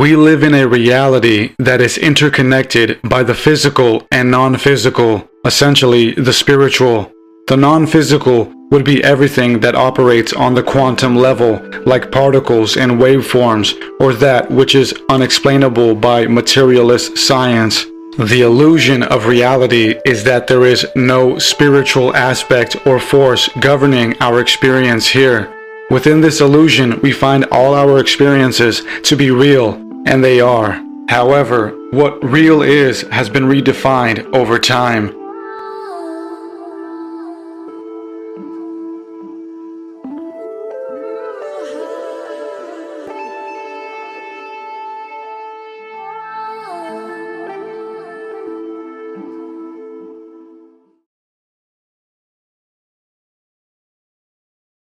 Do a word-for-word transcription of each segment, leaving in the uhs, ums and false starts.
We live in a reality that is interconnected by the physical and non-physical, essentially the spiritual. The non-physical would be everything that operates on the quantum level, like particles and waveforms, or that which is unexplainable by materialist science. The illusion of reality is that there is no spiritual aspect or force governing our experience here. Within this illusion, we find all our experiences to be real, and they are. However, what real is has been redefined over time.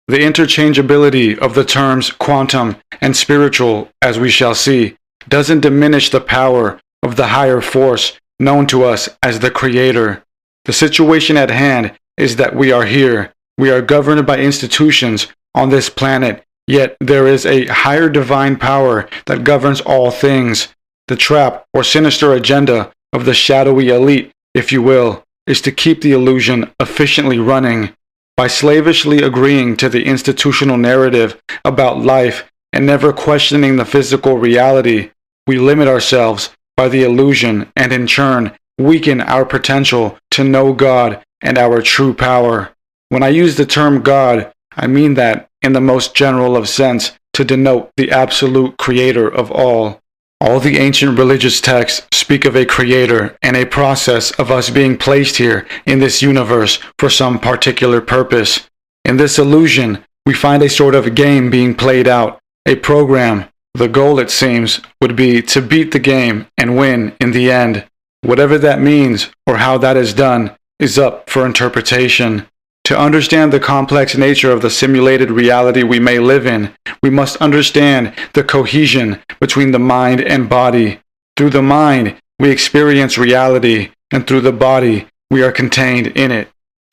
The interchangeability of the terms quantum and spiritual, as we shall see, doesn't diminish the power of the higher force known to us as the Creator. The situation at hand is that we are here. We are governed by institutions on this planet, yet there is a higher divine power that governs all things. The trap or sinister agenda of the shadowy elite, if you will, is to keep the illusion efficiently running. By slavishly agreeing to the institutional narrative about life and never questioning the physical reality, we limit ourselves by the illusion and in turn weaken our potential to know God and our true power. When I use the term God, I mean that in the most general of sense to denote the absolute creator of all. All the ancient religious texts speak of a creator and a process of us being placed here in this universe for some particular purpose. In this illusion, we find a sort of game being played out, a program. The goal, it seems, would be to beat the game and win in the end. Whatever that means or how that is done is up for interpretation. To understand the complex nature of the simulated reality we may live in, we must understand the cohesion between the mind and body. Through the mind, we experience reality, and through the body, we are contained in it.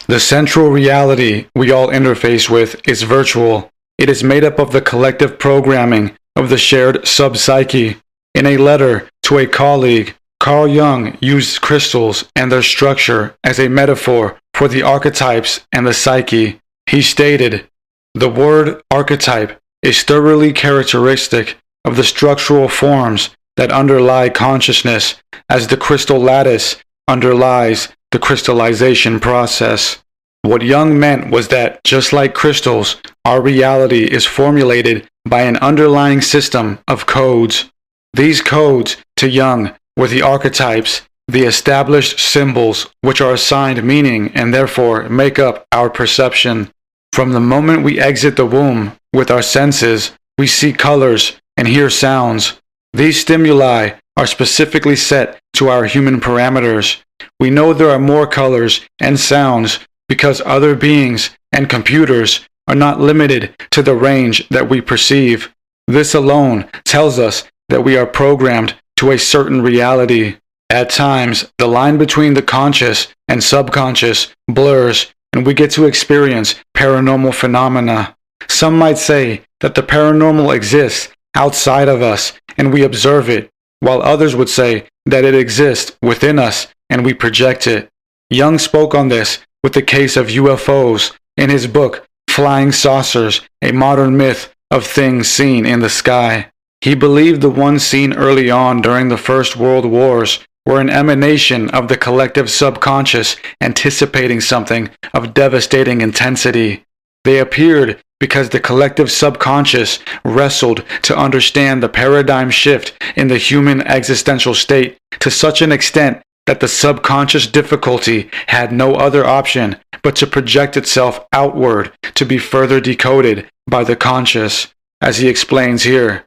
The central reality we all interface with is virtual. It is made up of the collective programming of the shared subpsyche. In a letter to a colleague, Carl Jung used crystals and their structure as a metaphor for the archetypes and the psyche. He stated, "The word archetype is thoroughly characteristic of the structural forms that underlie consciousness, as the crystal lattice underlies the crystallization process." What Jung meant was that, just like crystals, our reality is formulated by an underlying system of codes. These codes, to Jung, were the archetypes, the established symbols which are assigned meaning and therefore make up our perception. From the moment we exit the womb with our senses, we see colors and hear sounds. These stimuli are specifically set to our human parameters. We know there are more colors and sounds because other beings and computers are not limited to the range that we perceive. This alone tells us that we are programmed to a certain reality. At times, the line between the conscious and subconscious blurs, and we get to experience paranormal phenomena. Some might say that the paranormal exists outside of us, and we observe it, while others would say that it exists within us, and we project it. Jung spoke on this with the case of U F Os in his book, Flying Saucers, A Modern Myth of Things Seen in the Sky. He believed the ones seen early on during the First World Wars were an emanation of the collective subconscious anticipating something of devastating intensity. They appeared because the collective subconscious wrestled to understand the paradigm shift in the human existential state to such an extent that the subconscious difficulty had no other option but to project itself outward to be further decoded by the conscious, as he explains here.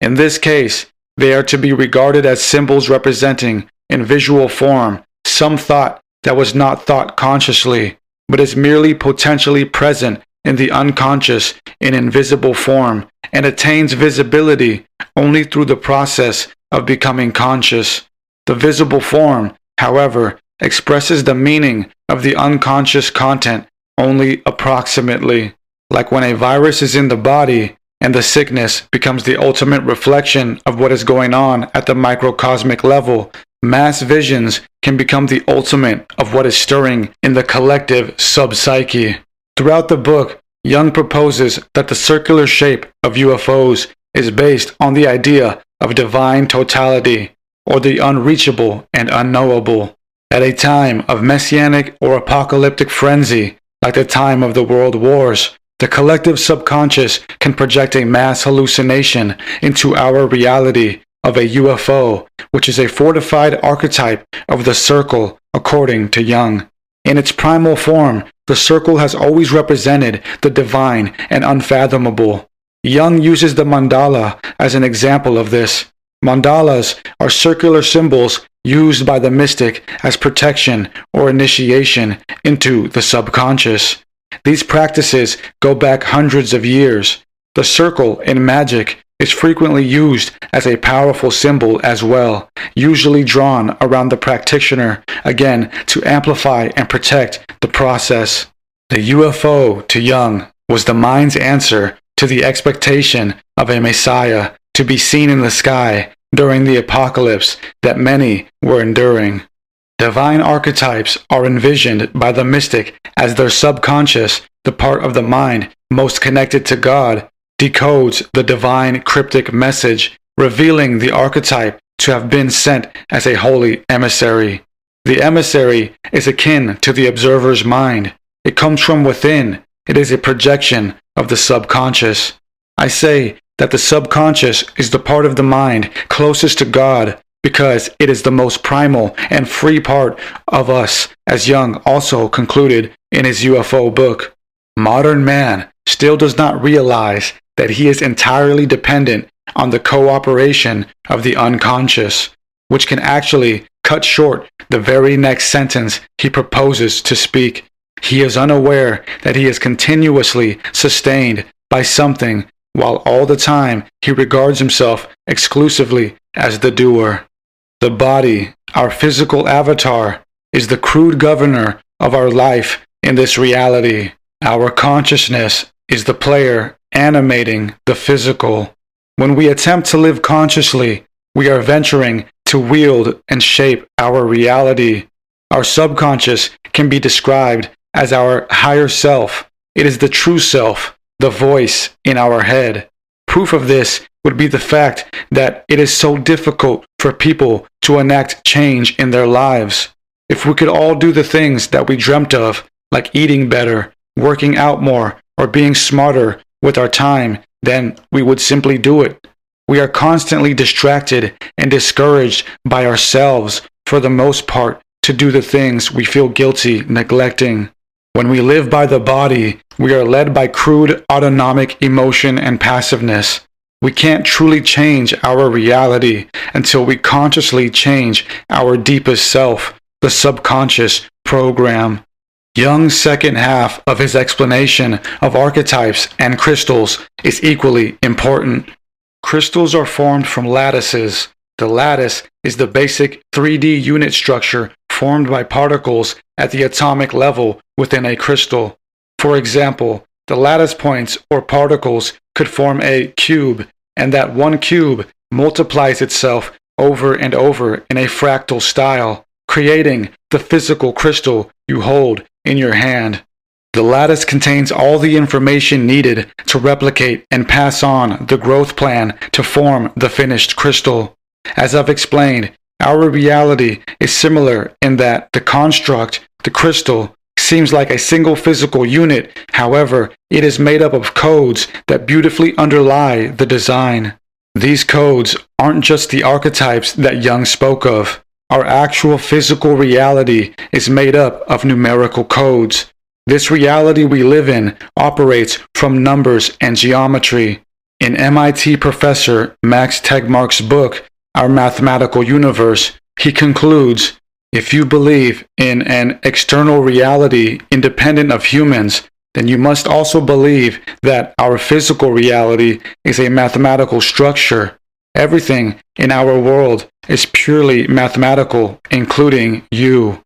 In this case, they are to be regarded as symbols representing, in visual form, some thought that was not thought consciously, but is merely potentially present in the unconscious in invisible form, and attains visibility only through the process of becoming conscious. The visible form, however, expresses the meaning of the unconscious content only approximately. Like when a virus is in the body and the sickness becomes the ultimate reflection of what is going on at the microcosmic level. Mass visions can become the ultimate of what is stirring in the collective subpsyche. Throughout the book, Jung proposes that the circular shape of U F Os is based on the idea of divine totality, or the unreachable and unknowable. At a time of messianic or apocalyptic frenzy, like the time of the world wars, the collective subconscious can project a mass hallucination into our reality of a U F O, which is a fortified archetype of the circle, according to Jung. In its primal form, the circle has always represented the divine and unfathomable. Jung uses the mandala as an example of this. Mandalas are circular symbols used by the mystic as protection or initiation into the subconscious. These practices go back hundreds of years. The circle in magic is frequently used as a powerful symbol as well, usually drawn around the practitioner, again, to amplify and protect the process. The U F O, to Jung, was the mind's answer to the expectation of a Messiah to be seen in the sky during the apocalypse that many were enduring. Divine archetypes are envisioned by the mystic as their subconscious, the part of the mind most connected to God, decodes the divine cryptic message, revealing the archetype to have been sent as a holy emissary. The emissary is akin to the observer's mind. It comes from within. It is a projection of the subconscious. I say that the subconscious is the part of the mind closest to God because it is the most primal and free part of us, as Jung also concluded in his U F O book. Modern man still does not realize that he is entirely dependent on the cooperation of the unconscious, which can actually cut short the very next sentence he proposes to speak. He is unaware that he is continuously sustained by something, while all the time he regards himself exclusively as the doer. The body, our physical avatar, is the crude governor of our life in this reality. Our consciousness is the player animating the physical. When we attempt to live consciously, we are venturing to wield and shape our reality. Our subconscious can be described as our higher self. It is the true self, the voice in our head. Proof of this would be the fact that it is so difficult for people to enact change in their lives. If we could all do the things that we dreamt of, like eating better, working out more, or being smarter with our time, then we would simply do it. We are constantly distracted and discouraged by ourselves, for the most part, to do the things we feel guilty neglecting. When we live by the body, we are led by crude autonomic emotion and passiveness. We can't truly change our reality until we consciously change our deepest self, the subconscious program. Jung's second half of his explanation of archetypes and crystals is equally important. Crystals are formed from lattices. The lattice is the basic three D unit structure formed by particles at the atomic level within a crystal. For example, the lattice points or particles could form a cube, and that one cube multiplies itself over and over in a fractal style, creating the physical crystal you hold in your hand. The lattice contains all the information needed to replicate and pass on the growth plan to form the finished crystal. As I've explained, our reality is similar in that the construct, the crystal, seems like a single physical unit. However, it is made up of codes that beautifully underlie the design. These codes aren't just the archetypes that Jung spoke of. Our actual physical reality is made up of numerical codes. This reality we live in operates from numbers and geometry. In M I T professor Max Tegmark's book, Our Mathematical Universe, he concludes, "If you believe in an external reality independent of humans, then you must also believe that our physical reality is a mathematical structure. Everything in our world is purely mathematical, including you.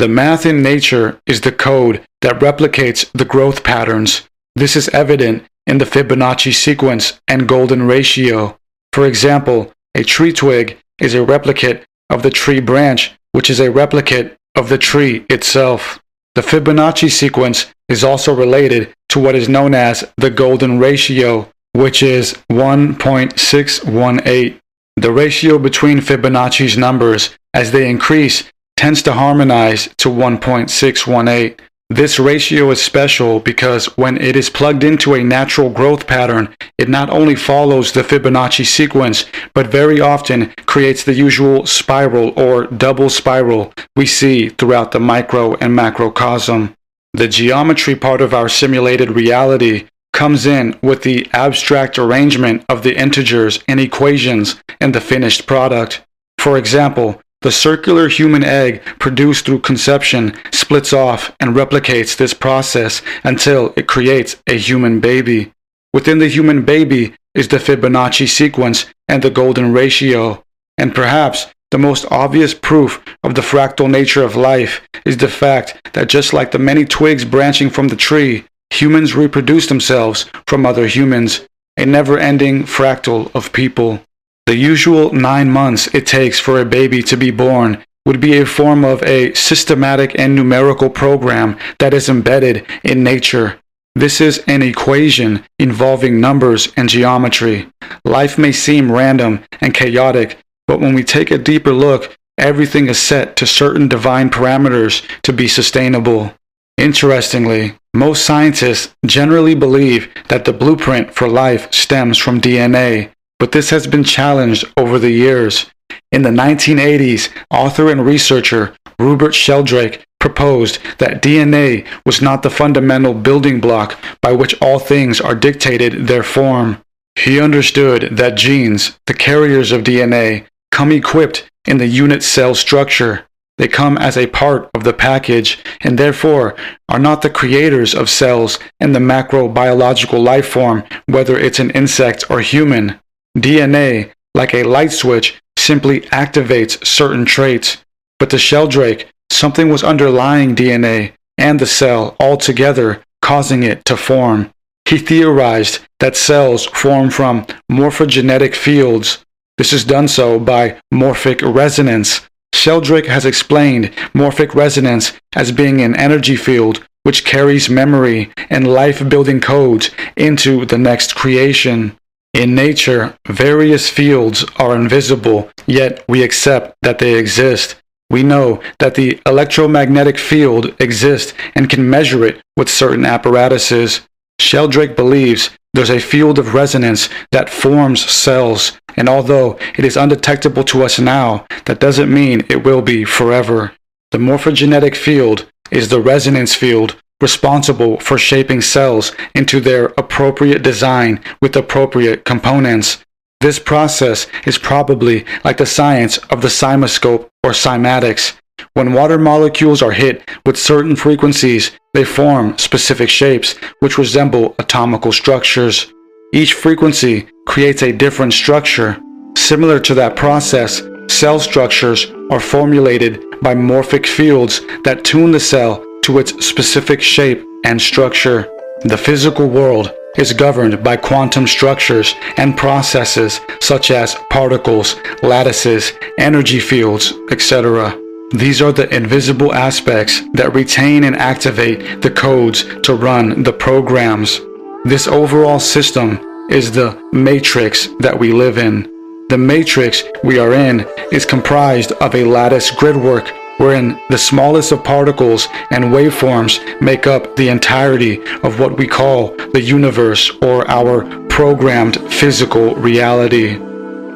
The math in nature is the code that replicates the growth patterns. This is evident in the Fibonacci sequence and golden ratio. For example, a tree twig is a replicate of the tree branch, which is a replicate of the tree itself. The Fibonacci sequence is also related to what is known as the golden ratio, which is one point six one eight. The ratio between Fibonacci's numbers as they increase tends to harmonize to one point six one eight. This ratio is special because when it is plugged into a natural growth pattern, it not only follows the Fibonacci sequence, but very often creates the usual spiral or double spiral we see throughout the micro and macrocosm. The geometry part of our simulated reality comes in with the abstract arrangement of the integers and equations and the finished product. For example, the circular human egg produced through conception splits off and replicates this process until it creates a human baby. Within the human baby is the Fibonacci sequence and the golden ratio. And perhaps the most obvious proof of the fractal nature of life is the fact that just like the many twigs branching from the tree, humans reproduce themselves from other humans, a never-ending fractal of people. The usual nine months it takes for a baby to be born would be a form of a systematic and numerical program that is embedded in nature. This is an equation involving numbers and geometry. Life may seem random and chaotic, but when we take a deeper look, everything is set to certain divine parameters to be sustainable. Interestingly, most scientists generally believe that the blueprint for life stems from D N A, but this has been challenged over the years. In the nineteen eighties, author and researcher Rupert Sheldrake proposed that D N A was not the fundamental building block by which all things are dictated their form. He understood that genes, the carriers of D N A, come equipped in the unit cell structure. They come as a part of the package and therefore are not the creators of cells and the macrobiological life form, whether it's an insect or human. D N A, like a light switch, simply activates certain traits. But to Sheldrake, something was underlying D N A and the cell altogether, causing it to form. He theorized that cells form from morphogenetic fields. This is done so by morphic resonance. Sheldrake has explained morphic resonance as being an energy field which carries memory and life-building codes into the next creation. In nature, various fields are invisible, yet we accept that they exist. We know that the electromagnetic field exists and can measure it with certain apparatuses. Sheldrake believes there's a field of resonance that forms cells, and although it is undetectable to us now, that doesn't mean it will be forever. The morphogenetic field is the resonance field responsible for shaping cells into their appropriate design with appropriate components. This process is probably like the science of the cymoscope or cymatics. When water molecules are hit with certain frequencies, they form specific shapes which resemble atomical structures. Each frequency creates a different structure. Similar to that process, cell structures are formulated by morphic fields that tune the cell to its specific shape and structure. The physical world is governed by quantum structures and processes such as particles, lattices, energy fields, et cetera. These are the invisible aspects that retain and activate the codes to run the programs. This overall system is the matrix that we live in. The matrix we are in is comprised of a lattice gridwork wherein the smallest of particles and waveforms make up the entirety of what we call the universe or our programmed physical reality.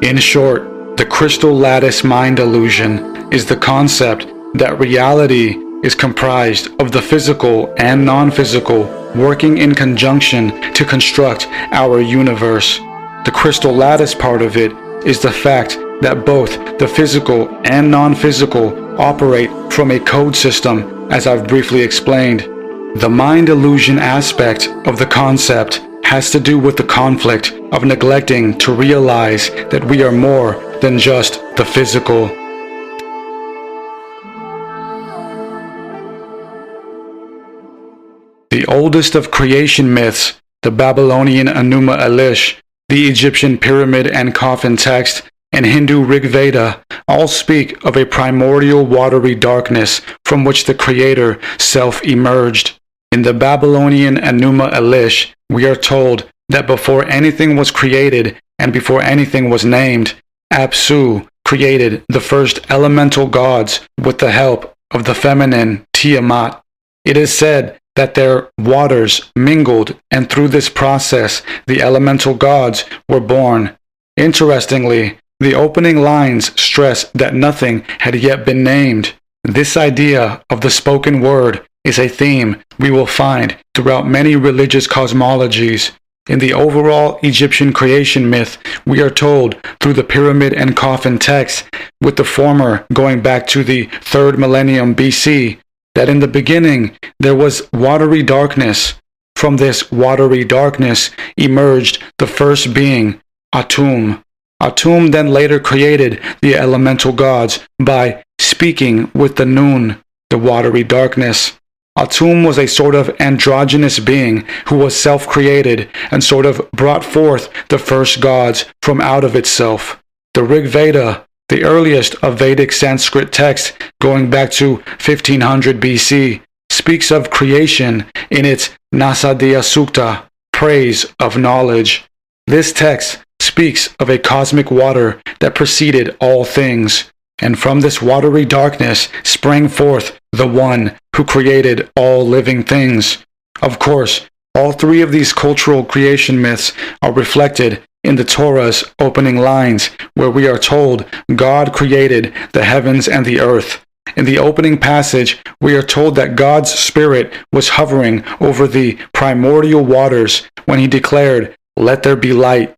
In short, the crystal lattice mind illusion is the concept that reality is comprised of the physical and non-physical working in conjunction to construct our universe. The crystal lattice part of it is the fact that both the physical and non-physical operate from a code system, as I've briefly explained. The mind illusion aspect of the concept has to do with the conflict of neglecting to realize that we are more than just the physical. The oldest of creation myths the Babylonian Enuma Elish, the Egyptian pyramid and coffin text, and Hindu Rig Veda all speak of a primordial watery darkness from which the Creator self-emerged. In the Babylonian Enuma Elish, we are told that before anything was created and before anything was named, Apsu created the first elemental gods with the help of the feminine Tiamat. It is said that their waters mingled, and through this process, the elemental gods were born. Interestingly, the opening lines stress that nothing had yet been named. This idea of the spoken word is a theme we will find throughout many religious cosmologies. In the overall Egyptian creation myth, we are told through the pyramid and coffin texts, with the former going back to the third millennium B C, that in the beginning there was watery darkness. From this watery darkness emerged the first being, Atum. Atum then later created the elemental gods by speaking with the Nun, the watery darkness. Atum was a sort of androgynous being who was self-created and sort of brought forth the first gods from out of itself. The Rig Veda, the earliest of Vedic Sanskrit texts going back to fifteen hundred B C, speaks of creation in its Nasadiya Sukta, praise of knowledge. This text speaks of a cosmic water that preceded all things, and from this watery darkness sprang forth the One who created all living things. Of course, all three of these cultural creation myths are reflected in the Torah's opening lines, where we are told God created the heavens and the earth. In the opening passage, we are told that God's Spirit was hovering over the primordial waters when He declared, "Let there be light."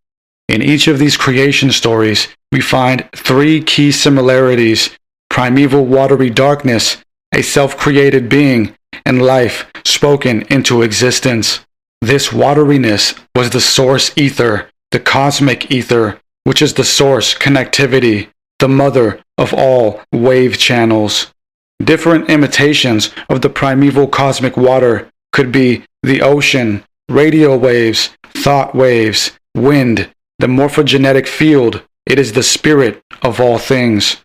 In each of these creation stories, we find three key similarities: primeval watery darkness, a self-created being, and life spoken into existence. This wateriness was the source ether, the cosmic ether, which is the source connectivity, the mother of all wave channels. Different imitations of the primeval cosmic water could be the ocean, radio waves, thought waves, wind, the morphogenetic field. It is the spirit of all things.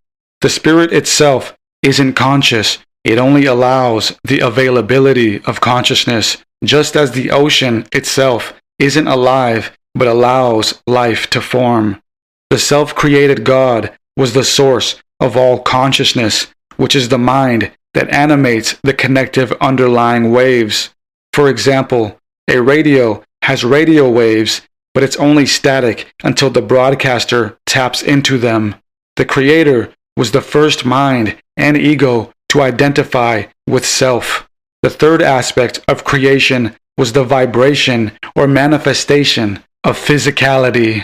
The spirit itself isn't conscious. It only allows the availability of consciousness, just as the ocean itself isn't alive but allows life to form. The self-created God was the source of all consciousness, which is the mind that animates the connective underlying waves. For example, a radio has radio waves, but it's only static until the broadcaster taps into them. The Creator was the first mind and ego to identify with self. The third aspect of creation was the vibration or manifestation of physicality.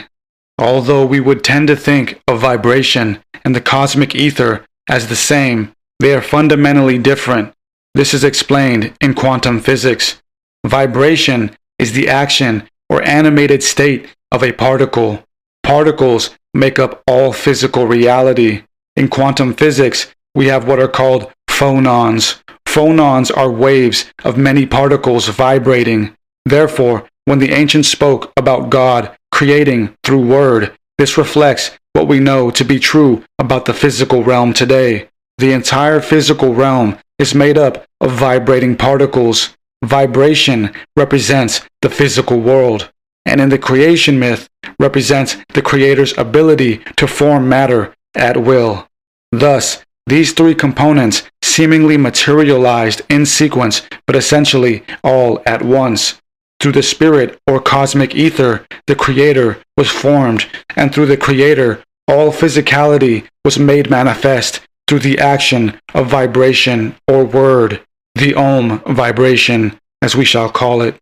Although we would tend to think of vibration and the cosmic ether as the same, they are fundamentally different. This is explained in quantum physics. Vibration is the action or animated state of a particle. Particles make up all physical reality. In quantum physics, we have what are called phonons. Phonons are waves of many particles vibrating. Therefore, when the ancients spoke about God creating through word, this reflects what we know to be true about the physical realm today. The entire physical realm is made up of vibrating particles. Vibration represents the physical world, and in the creation myth represents the Creator's ability to form matter at will. Thus, these three components seemingly materialized in sequence, but essentially all at once. Through the spirit or cosmic ether, the Creator was formed, and through the Creator, all physicality was made manifest through the action of vibration or word. The Om vibration, as we shall call it.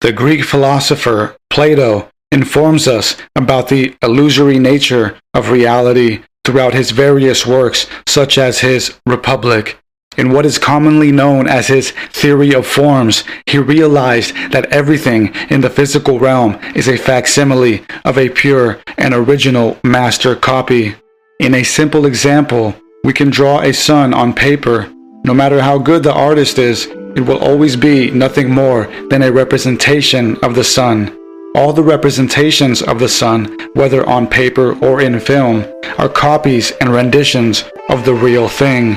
The Greek philosopher Plato informs us about the illusory nature of reality throughout his various works, such as his Republic. In what is commonly known as his theory of forms, he realized that everything in the physical realm is a facsimile of a pure and original master copy. In a simple example, we can draw a sun on paper. No matter how good the artist is, it will always be nothing more than a representation of the sun. All the representations of the sun, whether on paper or in film, are copies and renditions of the real thing.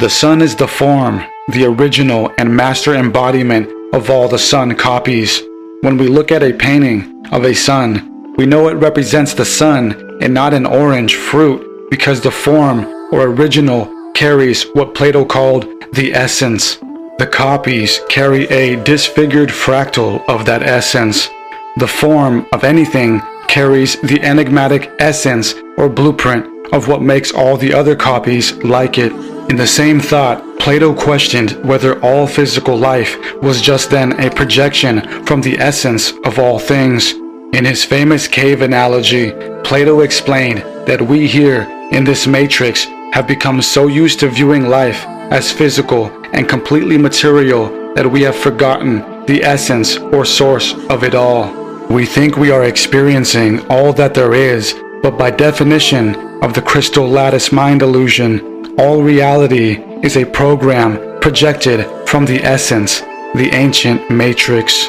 The sun is the form, the original and master embodiment of all the sun copies. When we look at a painting of a sun, we know it represents the sun and not an orange fruit, because the form or original carries what Plato called the essence. The copies carry a disfigured fractal of that essence. The form of anything carries the enigmatic essence or blueprint of what makes all the other copies like it. In the same thought, Plato questioned whether all physical life was just then a projection from the essence of all things. In his famous cave analogy, Plato explained that we here in this matrix have become so used to viewing life as physical and completely material that we have forgotten the essence or source of it all. We think we are experiencing all that there is, but by definition of the crystal lattice mind illusion, all reality is a program projected from the essence, the ancient matrix.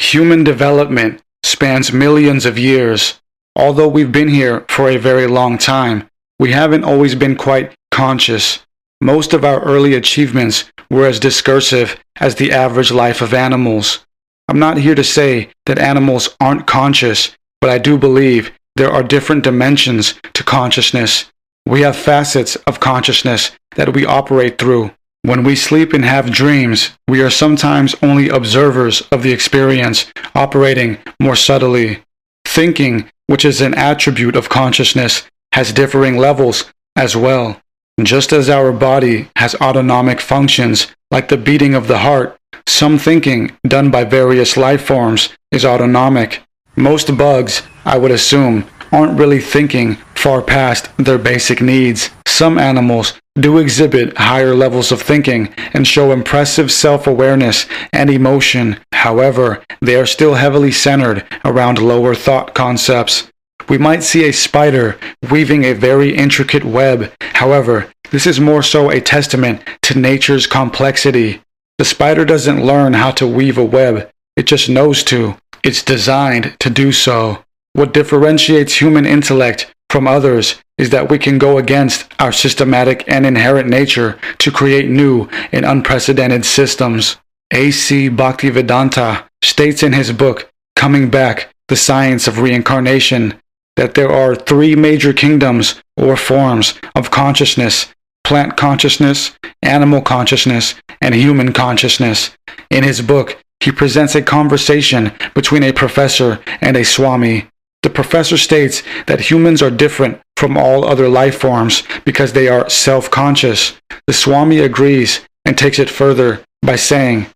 Human development spans millions of years. Although we've been here for a very long time, we haven't always been quite conscious. Most of our early achievements were as discursive as the average life of animals. I'm not here to say that animals aren't conscious, but I do believe there are different dimensions to consciousness. We have facets of consciousness that we operate through. When we sleep and have dreams, we are sometimes only observers of the experience, operating more subtly. Thinking, which is an attribute of consciousness, has differing levels as well. Just as our body has autonomic functions, like the beating of the heart, some thinking done by various life forms is autonomic. Most bugs, I would assume, aren't really thinking far past their basic needs. Some animals do exhibit higher levels of thinking and show impressive self-awareness and emotion. However, they are still heavily centered around lower thought concepts. We might see a spider weaving a very intricate web. However, this is more so a testament to nature's complexity. The spider doesn't learn how to weave a web, it just knows to. It's designed to do so. What differentiates human intellect from others is that we can go against our systematic and inherent nature to create new and unprecedented systems. A C Bhaktivedanta states in his book, Coming Back, The Science of Reincarnation, that there are three major kingdoms or forms of consciousness: plant consciousness, animal consciousness, and human consciousness. In his book, he presents a conversation between a professor and a swami. The professor states that humans are different from all other life forms because they are self-conscious. The swami agrees and takes it further by saying,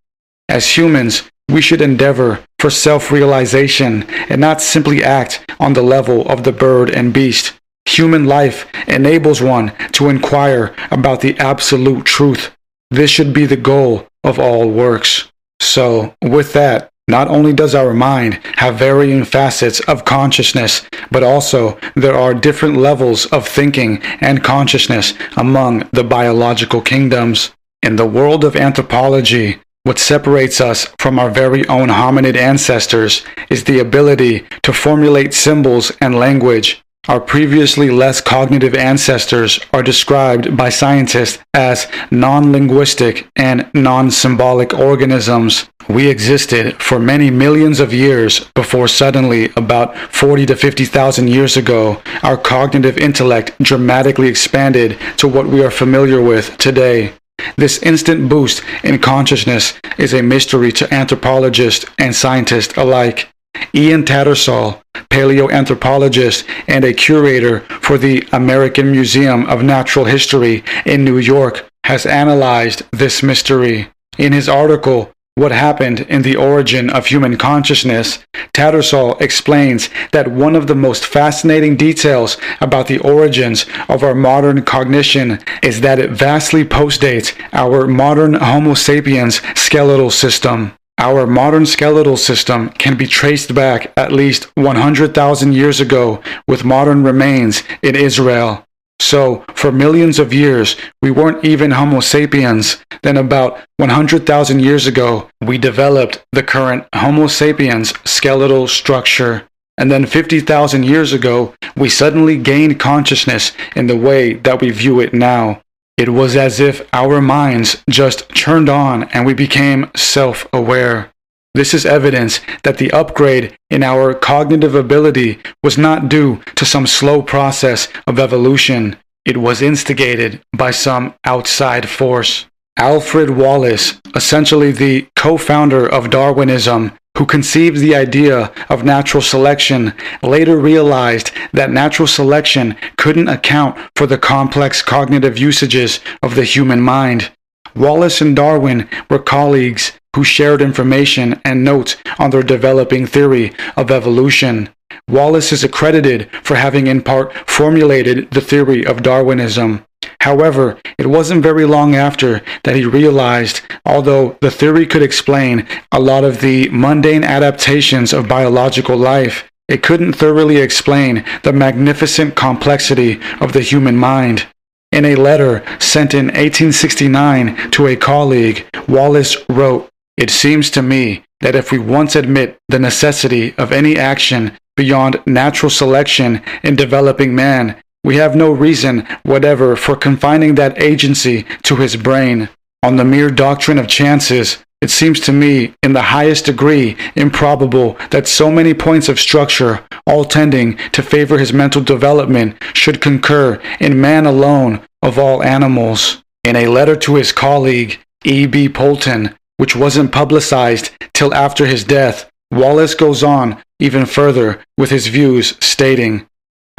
as humans, we should endeavor for self-realization and not simply act on the level of the bird and beast. Human life enables one to inquire about the absolute truth. This should be the goal of all works. So, with that, not only does our mind have varying facets of consciousness, but also there are different levels of thinking and consciousness among the biological kingdoms. In the world of anthropology, what separates us from our very own hominid ancestors is the ability to formulate symbols and language. Our previously less cognitive ancestors are described by scientists as non-linguistic and non-symbolic organisms. We existed for many millions of years before suddenly, about forty to fifty thousand years ago, our cognitive intellect dramatically expanded to what we are familiar with today. This instant boost in consciousness is a mystery to anthropologists and scientists alike. Ian Tattersall, paleoanthropologist and a curator for the American Museum of Natural History in New York, has analyzed this mystery. In his article, What Happened in the Origin of Human Consciousness, Tattersall explains that one of the most fascinating details about the origins of our modern cognition is that it vastly postdates our modern Homo sapiens skeletal system. Our modern skeletal system can be traced back at least one hundred thousand years ago with modern remains in Israel. So, for millions of years, we weren't even Homo sapiens. Then about one hundred thousand years ago, we developed the current Homo sapiens skeletal structure. And then fifty thousand years ago, we suddenly gained consciousness in the way that we view it now. It was as if our minds just turned on and we became self-aware. This is evidence that the upgrade in our cognitive ability was not due to some slow process of evolution. It was instigated by some outside force. Alfred Wallace, essentially the co-founder of Darwinism, who conceived the idea of natural selection, later realized that natural selection couldn't account for the complex cognitive usages of the human mind. Wallace and Darwin were colleagues who shared information and notes on their developing theory of evolution. Wallace is accredited for having in part formulated the theory of Darwinism. However, it wasn't very long after that he realized, although the theory could explain a lot of the mundane adaptations of biological life, it couldn't thoroughly explain the magnificent complexity of the human mind. In a letter sent in eighteen sixty-nine to a colleague, Wallace wrote, "It seems to me that if we once admit the necessity of any action beyond natural selection in developing man, we have no reason whatever for confining that agency to his brain. On the mere doctrine of chances, it seems to me in the highest degree improbable that so many points of structure, all tending to favor his mental development, should concur in man alone of all animals." In a letter to his colleague, E B Polton, which wasn't publicized till after his death, Wallace goes on even further with his views, stating,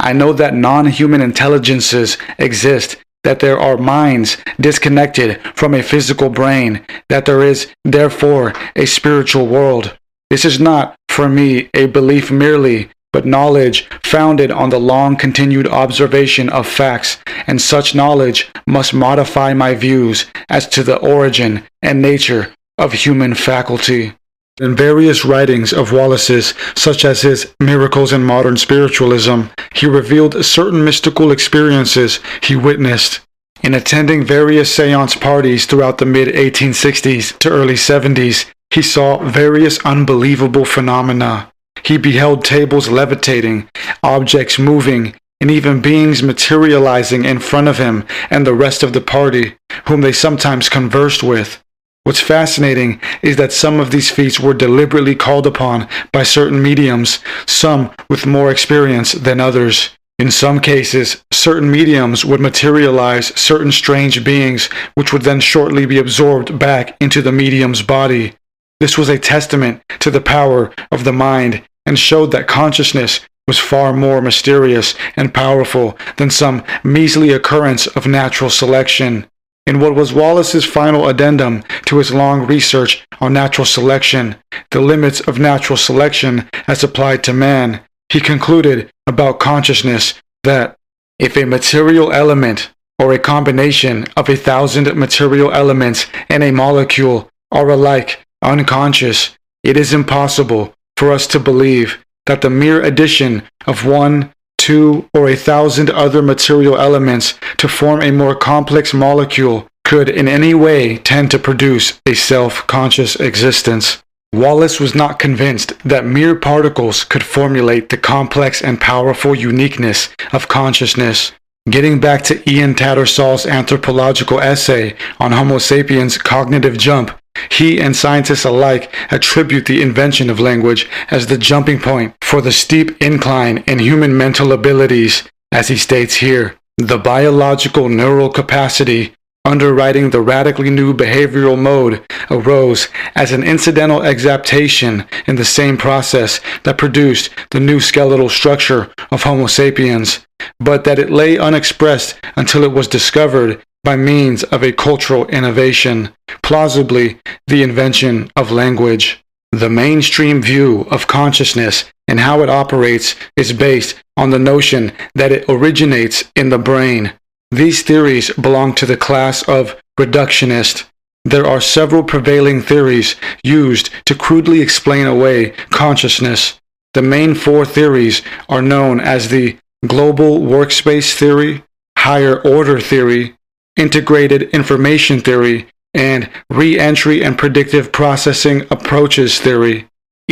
"I know that non-human intelligences exist, that there are minds disconnected from a physical brain, that there is, therefore, a spiritual world. This is not, for me, a belief merely, but knowledge founded on the long-continued observation of facts, and such knowledge must modify my views as to the origin and nature of human faculty." In various writings of Wallace's, such as his Miracles in Modern Spiritualism, he revealed certain mystical experiences he witnessed. In attending various seance parties throughout the mid eighteen sixties to early seventies, he saw various unbelievable phenomena. He beheld tables levitating, objects moving, and even beings materializing in front of him and the rest of the party, whom they sometimes conversed with. What's fascinating is that some of these feats were deliberately called upon by certain mediums, some with more experience than others. In some cases, certain mediums would materialize certain strange beings which would then shortly be absorbed back into the medium's body. This was a testament to the power of the mind and showed that consciousness was far more mysterious and powerful than some measly occurrence of natural selection. In what was Wallace's final addendum to his long research on natural selection, The Limits of Natural Selection as Applied to Man, he concluded about consciousness that if a material element or a combination of a thousand material elements and a molecule are alike unconscious, it is impossible for us to believe that the mere addition of one, two, or a thousand other material elements to form a more complex molecule could in any way tend to produce a self-conscious existence. Wallace was not convinced that mere particles could formulate the complex and powerful uniqueness of consciousness. Getting back to Ian Tattersall's anthropological essay on Homo sapiens' cognitive jump, he and scientists alike attribute the invention of language as the jumping point for the steep incline in human mental abilities, as he states here, "The biological neural capacity underwriting the radically new behavioral mode arose as an incidental exaptation in the same process that produced the new skeletal structure of Homo sapiens, but that it lay unexpressed until it was discovered by means of a cultural innovation, plausibly the invention of language." The mainstream view of consciousness and how it operates is based on the notion that it originates in the brain. These theories belong to the class of reductionist. There are several prevailing theories used to crudely explain away consciousness. The main four theories are known as the global workspace theory, higher order theory, integrated information theory, and re-entry and predictive processing approaches theory.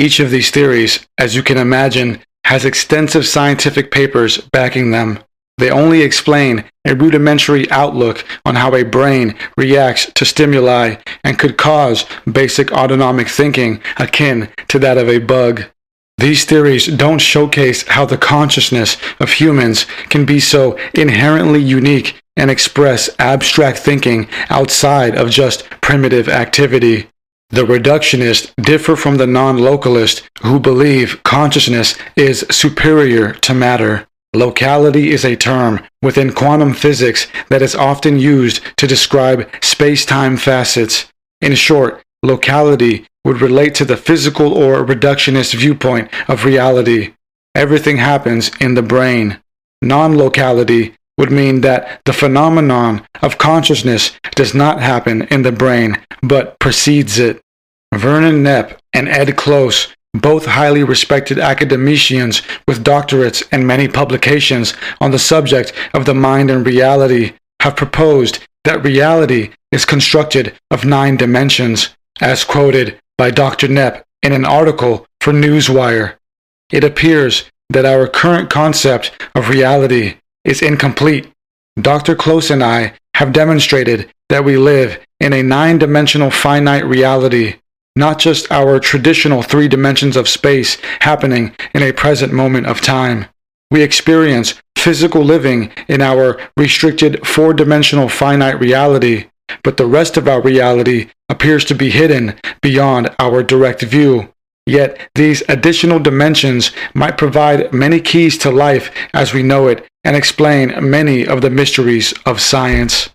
Each of these theories, as you can imagine, has extensive scientific papers backing them. They only explain a rudimentary outlook on how a brain reacts to stimuli and could cause basic autonomic thinking akin to that of a bug. These theories don't showcase how the consciousness of humans can be so inherently unique and express abstract thinking outside of just primitive activity. The reductionists differ from the non-localists who believe consciousness is superior to matter. Locality is a term within quantum physics that is often used to describe space-time facets. In short, locality would relate to the physical or reductionist viewpoint of reality. Everything happens in the brain. Non-locality would mean that the phenomenon of consciousness does not happen in the brain, but precedes it. Vernon Knepp and Ed Close, both highly respected academicians with doctorates and many publications on the subject of the mind and reality, have proposed that reality is constructed of nine dimensions, as quoted by Doctor Knepp in an article for Newswire. It appears that our current concept of reality is incomplete. Doctor Close and I have demonstrated that we live in a nine-dimensional finite reality, not just our traditional three dimensions of space happening in a present moment of time. We experience physical living in our restricted four-dimensional finite reality, but the rest of our reality appears to be hidden beyond our direct view. Yet these additional dimensions might provide many keys to life as we know it and explain many of the mysteries of science.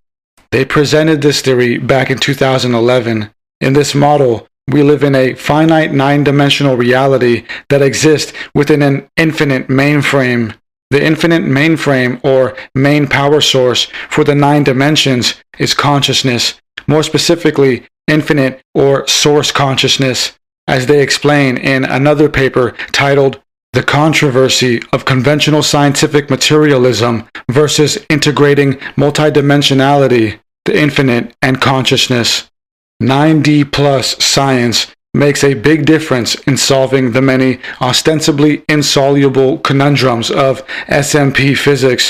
They presented this theory back in two thousand eleven. In this model, we live in a finite nine-dimensional reality that exists within an infinite mainframe. The infinite mainframe, or main power source, for the nine dimensions is consciousness, more specifically infinite or source consciousness, as they explain in another paper titled The Controversy of Conventional Scientific Materialism versus Integrating Multidimensionality, the Infinite, and Consciousness. nine D plus science makes a big difference in solving the many ostensibly insoluble conundrums of S M P physics.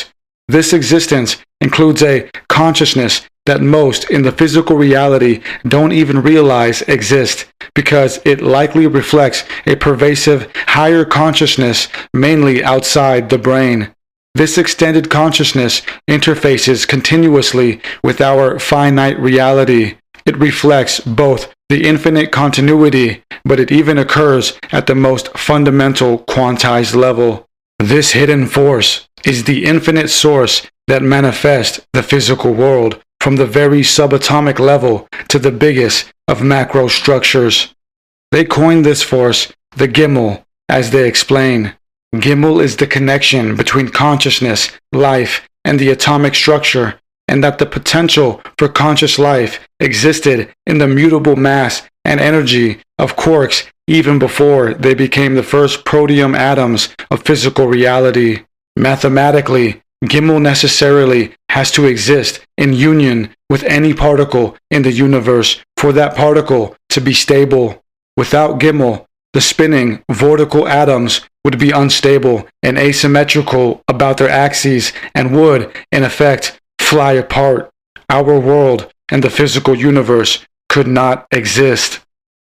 This existence includes a consciousness that most in the physical reality don't even realize exists, because it likely reflects a pervasive higher consciousness mainly outside the brain. This extended consciousness interfaces continuously with our finite reality. It reflects both the infinite continuity, but it even occurs at the most fundamental quantized level. This hidden force is the infinite source that manifests the physical world, from the very subatomic level to the biggest of macro structures. They coined this force the Gimel, as they explain. Gimel is the connection between consciousness, life, and the atomic structure, and that the potential for conscious life existed in the mutable mass and energy of quarks even before they became the first protium atoms of physical reality. Mathematically, Gimel necessarily has to exist in union with any particle in the universe for that particle to be stable. Without Gimel, the spinning vortical atoms would be unstable and asymmetrical about their axes and would, in effect, fly apart. Our world and the physical universe could not exist.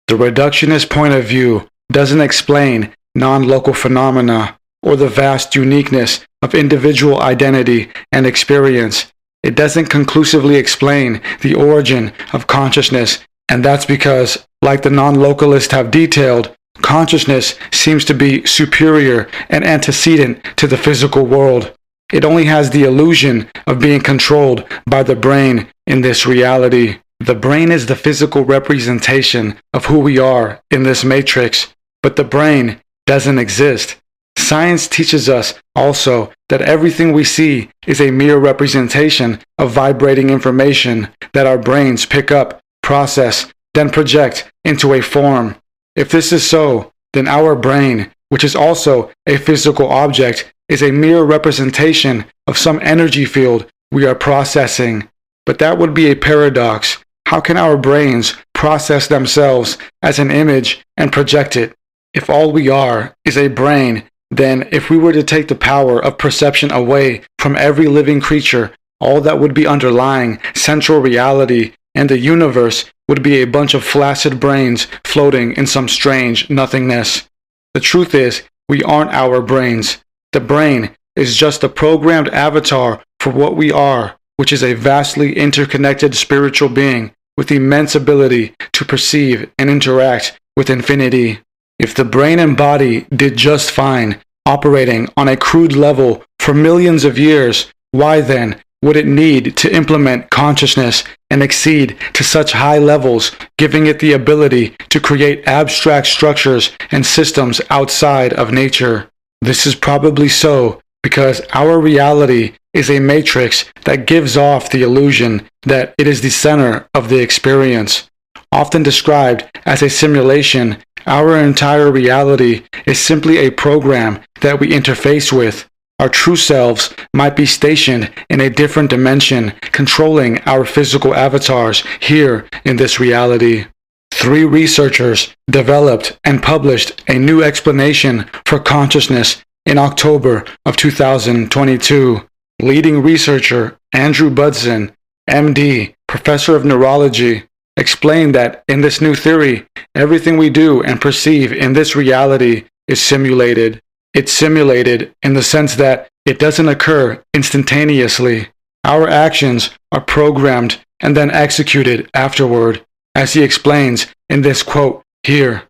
The reductionist point of view doesn't explain non-local phenomena or the vast uniqueness of individual identity and experience. It doesn't conclusively explain the origin of consciousness, and that's because, like the non-localists have detailed, consciousness seems to be superior and antecedent to the physical world. It only has the illusion of being controlled by the brain in this reality. The brain is the physical representation of who we are in this matrix, but the brain doesn't exist. Science teaches us also that everything we see is a mere representation of vibrating information that our brains pick up, process, then project into a form. If this is so, then our brain, which is also a physical object, is a mere representation of some energy field we are processing. But that would be a paradox. How can our brains process themselves as an image and project it? If all we are is a brain, then if we were to take the power of perception away from every living creature, all that would be underlying central reality and the universe would be a bunch of flaccid brains floating in some strange nothingness. The truth is, we aren't our brains. The brain is just a programmed avatar for what we are, which is a vastly interconnected spiritual being with immense ability to perceive and interact with infinity. If the brain and body did just fine, operating on a crude level for millions of years, why then would it need to implement consciousness and exceed to such high levels, giving it the ability to create abstract structures and systems outside of nature? This is probably so because our reality is a matrix that gives off the illusion that it is the center of the experience. Often described as a simulation, our entire reality is simply a program that we interface with. Our true selves might be stationed in a different dimension, controlling our physical avatars here in this reality. Three researchers developed and published a new explanation for consciousness in October of two thousand twenty-two. Leading researcher Andrew Budson, M D, professor of neurology, explained that in this new theory, everything we do and perceive in this reality is simulated. It's simulated in the sense that it doesn't occur instantaneously. Our actions are programmed and then executed afterward, as he explains in this quote here.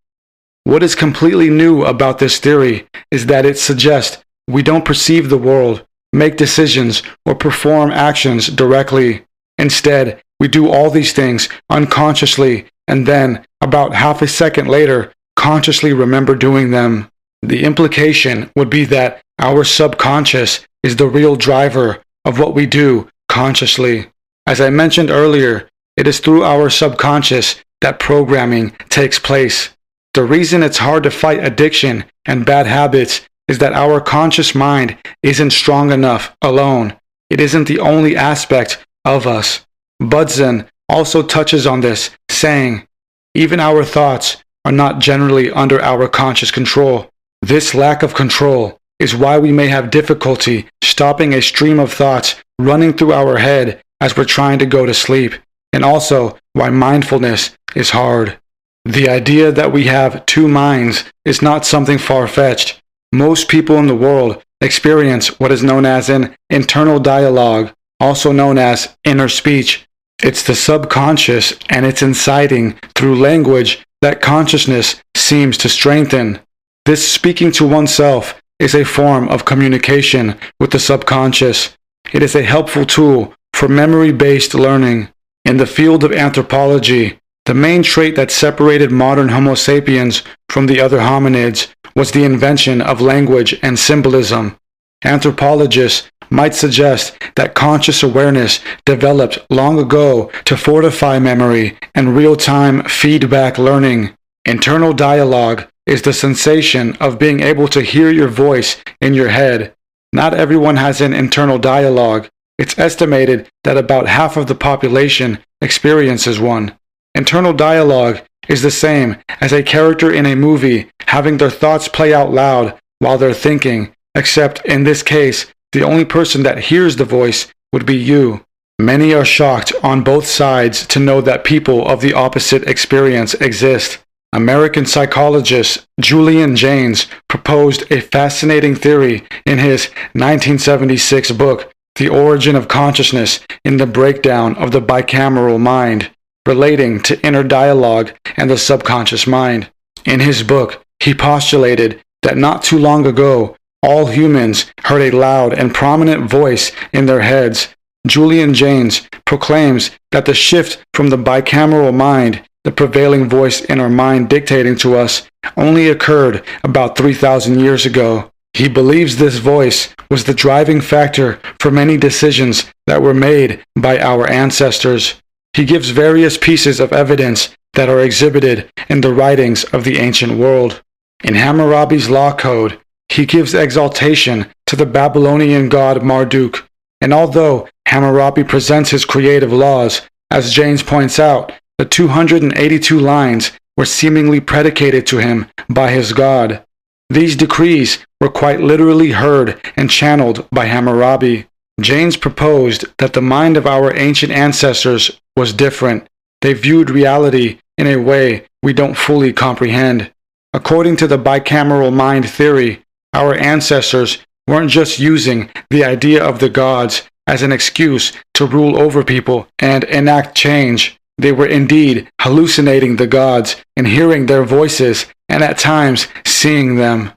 What is completely new about this theory is that it suggests we don't perceive the world, make decisions, or perform actions directly. Instead, we do all these things unconsciously and then, about half a second later, consciously remember doing them. The implication would be that our subconscious is the real driver of what we do consciously. As I mentioned earlier, it is through our subconscious that programming takes place. The reason it's hard to fight addiction and bad habits is that our conscious mind isn't strong enough alone. It isn't the only aspect of us. Budson also touches on this, saying, "Even our thoughts are not generally under our conscious control. This lack of control is why we may have difficulty stopping a stream of thoughts running through our head as we're trying to go to sleep, and also why mindfulness is hard." The idea that we have two minds is not something far-fetched. Most people in the world experience what is known as an internal dialogue, also known as inner speech. It's the subconscious and its inciting through language that consciousness seems to strengthen. This speaking to oneself is a form of communication with the subconscious. It is a helpful tool for memory-based learning. In the field of anthropology, the main trait that separated modern Homo sapiens from the other hominids was the invention of language and symbolism. Anthropologists might suggest that conscious awareness developed long ago to fortify memory and real-time feedback learning. Internal dialogue is the sensation of being able to hear your voice in your head. Not everyone has an internal dialogue. It's estimated that about half of the population experiences one. Internal dialogue is the same as a character in a movie having their thoughts play out loud while they're thinking, except in this case, the only person that hears the voice would be you. Many are shocked on both sides to know that people of the opposite experience exist. American psychologist Julian Jaynes proposed a fascinating theory in his nineteen seventy-six book, The Origin of Consciousness in the Breakdown of the Bicameral Mind, relating to inner dialogue and the subconscious mind. In his book, he postulated that not too long ago, all humans heard a loud and prominent voice in their heads. Julian Jaynes proclaims that the shift from the bicameral mind, the prevailing voice in our mind dictating to us, only occurred about three thousand years ago. He believes this voice was the driving factor for many decisions that were made by our ancestors. He gives various pieces of evidence that are exhibited in the writings of the ancient world. In Hammurabi's Law Code, he gives exaltation to the Babylonian god Marduk, and although Hammurabi presents his creative laws. As James points out, the two hundred eighty-two lines were seemingly predicated to him by his god. These decrees were quite literally heard and channeled by Hammurabi. James proposed that the mind of our ancient ancestors was different. They viewed reality in a way we don't fully comprehend. According to the bicameral mind theory, our ancestors weren't just using the idea of the gods as an excuse to rule over people and enact change. They were indeed hallucinating the gods and hearing their voices and at times seeing them.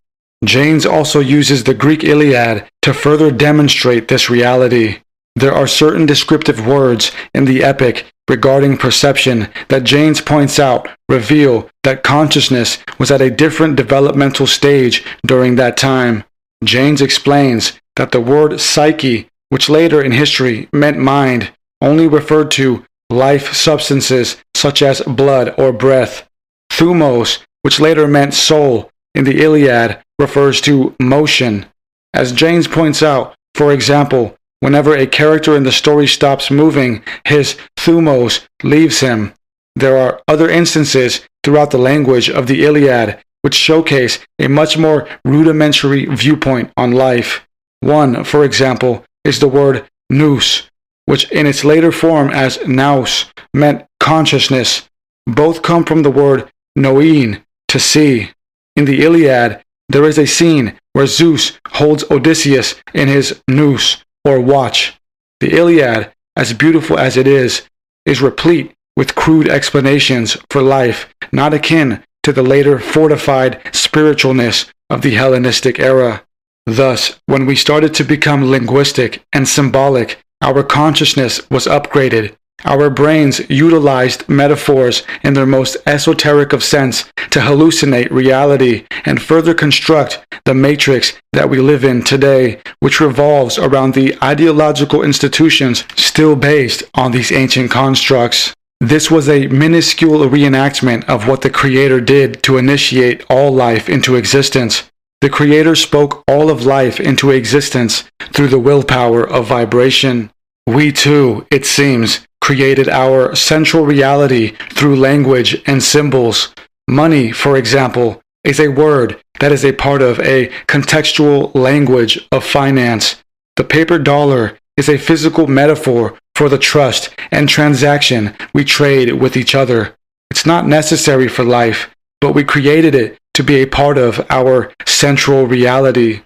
James also uses the Greek Iliad to further demonstrate this reality. There are certain descriptive words in the epic regarding perception that James points out reveal that consciousness was at a different developmental stage during that time. James explains that the word psyche, which later in history meant mind, only referred to life substances such as blood or breath. Thumos, which later meant soul, in the Iliad refers to motion. As James points out, for example, whenever a character in the story stops moving, his thumos leaves him. There are other instances throughout the language of the Iliad which showcase a much more rudimentary viewpoint on life. One, for example, is the word nous, which in its later form as nous meant consciousness. Both come from the word noein, to see. In the Iliad, there is a scene where Zeus holds Odysseus in his nous, or watch. The Iliad, as beautiful as it is, is replete with crude explanations for life not akin to the later fortified spiritualness of the Hellenistic era. Thus, when we started to become linguistic and symbolic, our consciousness was upgraded. Our brains utilized metaphors in their most esoteric of sense to hallucinate reality and further construct the matrix that we live in today, which revolves around the ideological institutions still based on these ancient constructs. This was a minuscule reenactment of what the Creator did to initiate all life into existence. The Creator spoke all of life into existence through the willpower of vibration. We too, it seems, created our central reality through language and symbols. Money, for example, is a word that is a part of a contextual language of finance. The paper dollar is a physical metaphor for the trust and transaction we trade with each other. It's not necessary for life, but we created it to be a part of our central reality.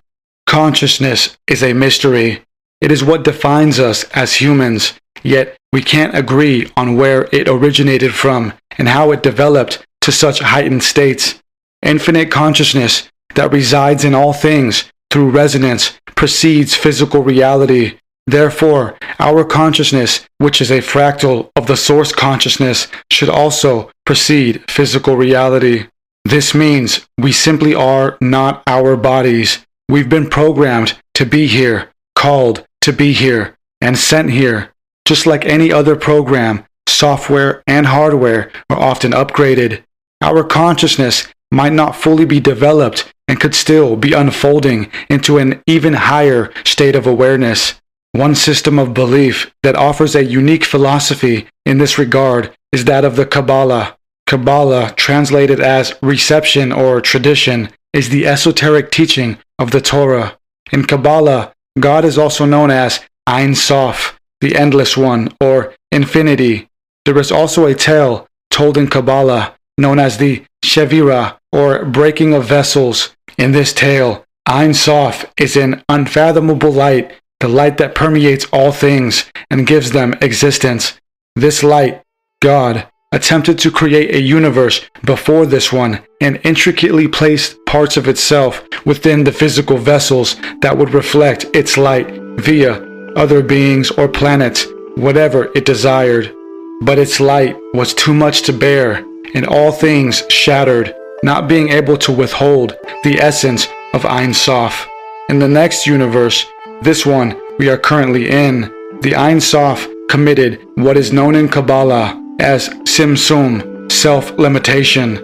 Consciousness is a mystery. It is what defines us as humans, yet we can't agree on where it originated from and how it developed to such heightened states. Infinite consciousness that resides in all things through resonance precedes physical reality. Therefore, our consciousness, which is a fractal of the source consciousness, should also precede physical reality. This means we simply are not our bodies. We've been programmed to be here, called to be here, and sent here. Just like any other program, software and hardware are often upgraded. Our consciousness might not fully be developed and could still be unfolding into an even higher state of awareness. One system of belief that offers a unique philosophy in this regard is that of the Kabbalah. Kabbalah, translated as reception or tradition, is the esoteric teaching of the Torah. In Kabbalah, God is also known as Ein Sof, the Endless One, or Infinity. There is also a tale told in Kabbalah known as the Shevira, or Breaking of Vessels. In this tale, Ein Sof is an unfathomable light, the light that permeates all things and gives them existence. This light, God, attempted to create a universe before this one and intricately placed parts of itself within the physical vessels that would reflect its light via other beings or planets, whatever it desired. But its light was too much to bear, and all things shattered, not being able to withhold the essence of Ein Sof. In the next universe, this one we are currently in, the Ein Sof committed what is known in Kabbalah as Simsum, self-limitation.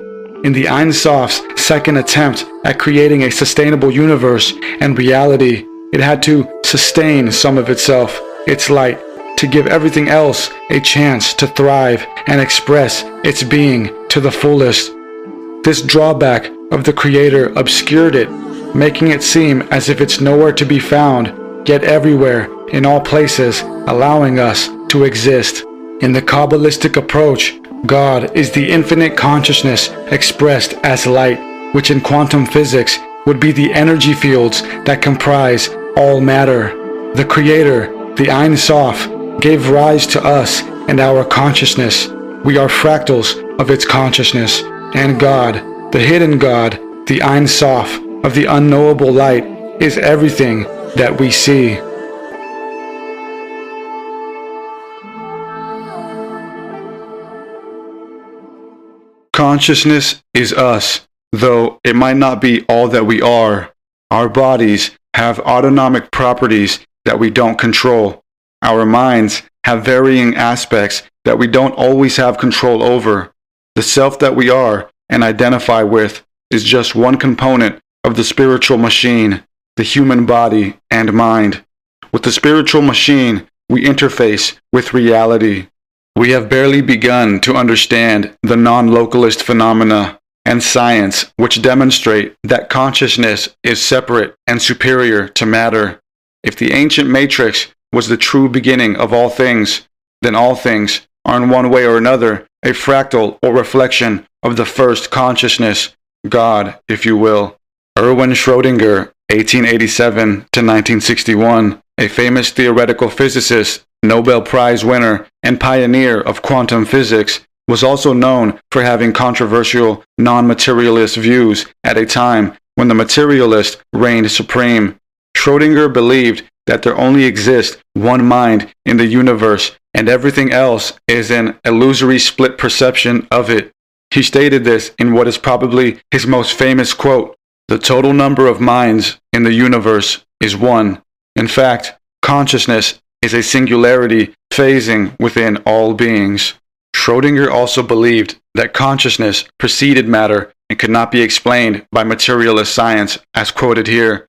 In the Ein Sof's second attempt at creating a sustainable universe and reality, it had to sustain some of itself, its light, to give everything else a chance to thrive and express its being to the fullest. This drawback of the Creator obscured it, making it seem as if it's nowhere to be found, yet everywhere, in all places, allowing us to exist. In the Kabbalistic approach, God is the infinite consciousness expressed as light, which in quantum physics would be the energy fields that comprise all matter. The Creator, the Ein Sof, gave rise to us and our consciousness. We are fractals of its consciousness, and God, the hidden God, the Ein Sof of the unknowable light, is everything that we see. Consciousness is us, though it might not be all that we are. Our bodies have autonomic properties that we don't control. Our minds have varying aspects that we don't always have control over. The self that we are and identify with is just one component of the spiritual machine, the human body and mind. With the spiritual machine, we interface with reality. We have barely begun to understand the non-localist phenomena and science which demonstrate that consciousness is separate and superior to matter. If the ancient matrix was the true beginning of all things, then all things are in one way or another a fractal or reflection of the first consciousness, God, if you will. Erwin Schrödinger, eighteen eighty-seven to nineteen sixty-one, a famous theoretical physicist, Nobel Prize winner, and pioneer of quantum physics, was also known for having controversial non-materialist views at a time when the materialist reigned supreme. Schrödinger believed that there only exists one mind in the universe and everything else is an illusory split perception of it. He stated this in what is probably his most famous quote, "The total number of minds in the universe is one." In fact, consciousness is a singularity phasing within all beings. Schrödinger also believed that consciousness preceded matter and could not be explained by materialist science, as quoted here.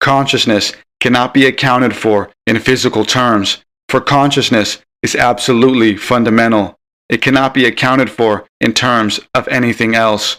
Consciousness cannot be accounted for in physical terms, for consciousness is absolutely fundamental. It cannot be accounted for in terms of anything else.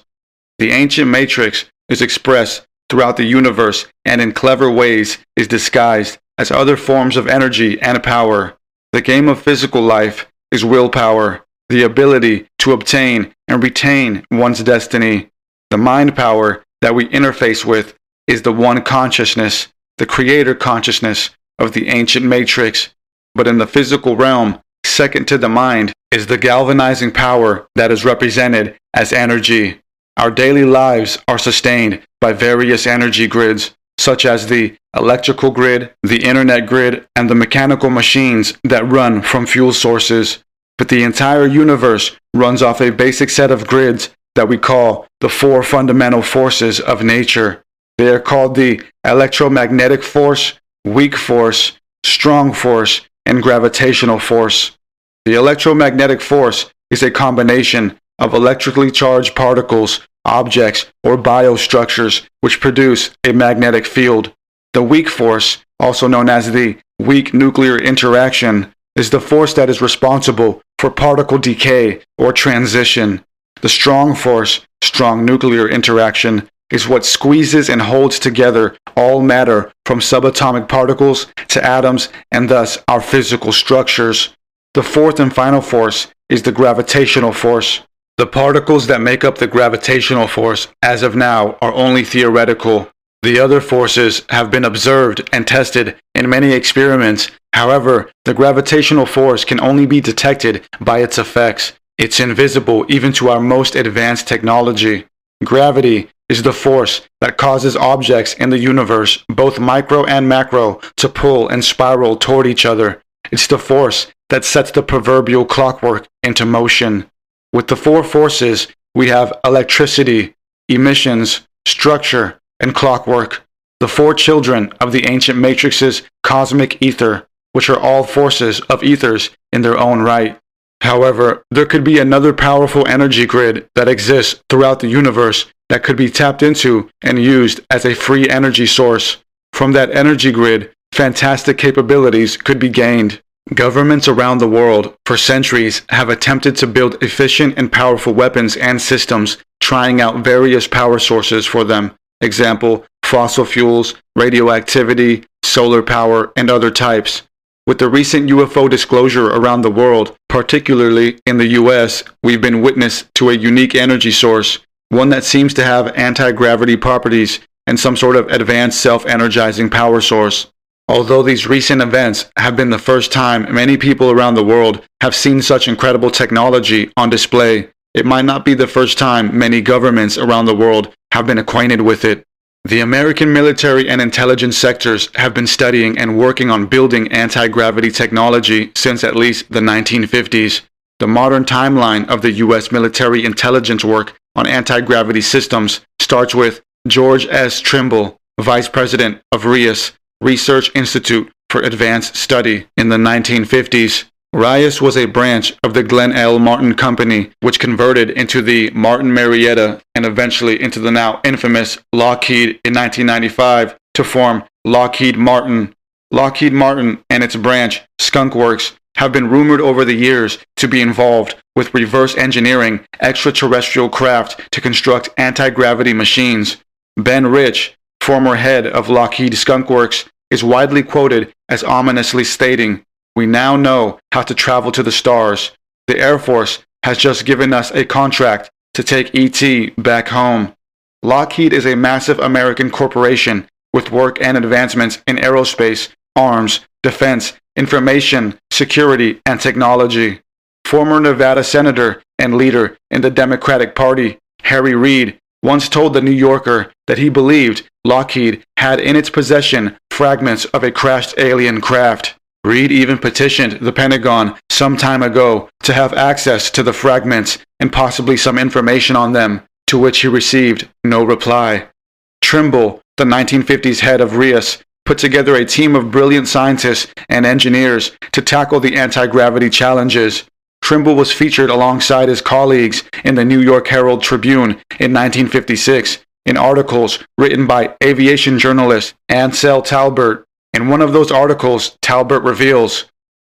The ancient matrix is expressed throughout the universe and in clever ways is disguised as other forms of energy and power. The game of physical life is willpower, the ability to obtain and retain one's destiny. The mind power that we interface with is the one consciousness, the creator consciousness of the ancient matrix. But in the physical realm, second to the mind is the galvanizing power that is represented as energy. Our daily lives are sustained by various energy grids, such as the electrical grid, the internet grid, and the mechanical machines that run from fuel sources. But the entire universe runs off a basic set of grids that we call the four fundamental forces of nature. They are called the electromagnetic force, weak force, strong force, and gravitational force. The electromagnetic force is a combination of electrically charged particles, objects, or biostructures which produce a magnetic field. The weak force, also known as the weak nuclear interaction, is the force that is responsible for particle decay or transition. The strong force, strong nuclear interaction, is what squeezes and holds together all matter from subatomic particles to atoms and thus our physical structures. The fourth and final force is the gravitational force. The particles that make up the gravitational force as of now are only theoretical. The other forces have been observed and tested in many experiments. However, the gravitational force can only be detected by its effects. It's invisible even to our most advanced technology. Gravity is the force that causes objects in the universe, both micro and macro, to pull and spiral toward each other. It's the force that sets the proverbial clockwork into motion. With the four forces, we have electricity, emissions, structure, and clockwork, the four children of the ancient matrix's cosmic ether, which are all forces of ethers in their own right. However, there could be another powerful energy grid that exists throughout the universe that could be tapped into and used as a free energy source. From that energy grid, fantastic capabilities could be gained. Governments around the world, for centuries, have attempted to build efficient and powerful weapons and systems, trying out various power sources for them. Example, fossil fuels, radioactivity, solar power, and other types. With the recent U F O disclosure around the world, particularly in the U S, we've been witness to a unique energy source, one that seems to have anti-gravity properties and some sort of advanced self-energizing power source. Although these recent events have been the first time many people around the world have seen such incredible technology on display, it might not be the first time many governments around the world have been acquainted with it. The American military and intelligence sectors have been studying and working on building anti-gravity technology since at least the nineteen fifties. The modern timeline of the U S military intelligence work on anti-gravity systems starts with George S. Trimble, Vice President of R I A S, Research Institute for Advanced Study, in the nineteen fifties. R I A S was a branch of the Glenn L. Martin Company, which converted into the Martin Marietta and eventually into the now infamous Lockheed in nineteen ninety-five to form Lockheed Martin. Lockheed Martin and its branch, Skunk Works, have been rumored over the years to be involved with reverse engineering extraterrestrial craft to construct anti-gravity machines. Ben Rich, former head of Lockheed Skunk Works, is widely quoted as ominously stating, "We now know how to travel to the stars. The Air Force has just given us a contract to take E T back home." Lockheed is a massive American corporation with work and advancements in aerospace, arms, defense, information, security, and technology. Former Nevada Senator and leader in the Democratic Party, Harry Reid, once told The New Yorker that he believed Lockheed had in its possession fragments of a crashed alien craft. Reid even petitioned the Pentagon some time ago to have access to the fragments and possibly some information on them, to which he received no reply. Trimble, the nineteen fifties head of R I A S, put together a team of brilliant scientists and engineers to tackle the anti-gravity challenges. Trimble was featured alongside his colleagues in the New York Herald Tribune in nineteen fifty-six in articles written by aviation journalist Ansel Talbert. In one of those articles, Talbert reveals,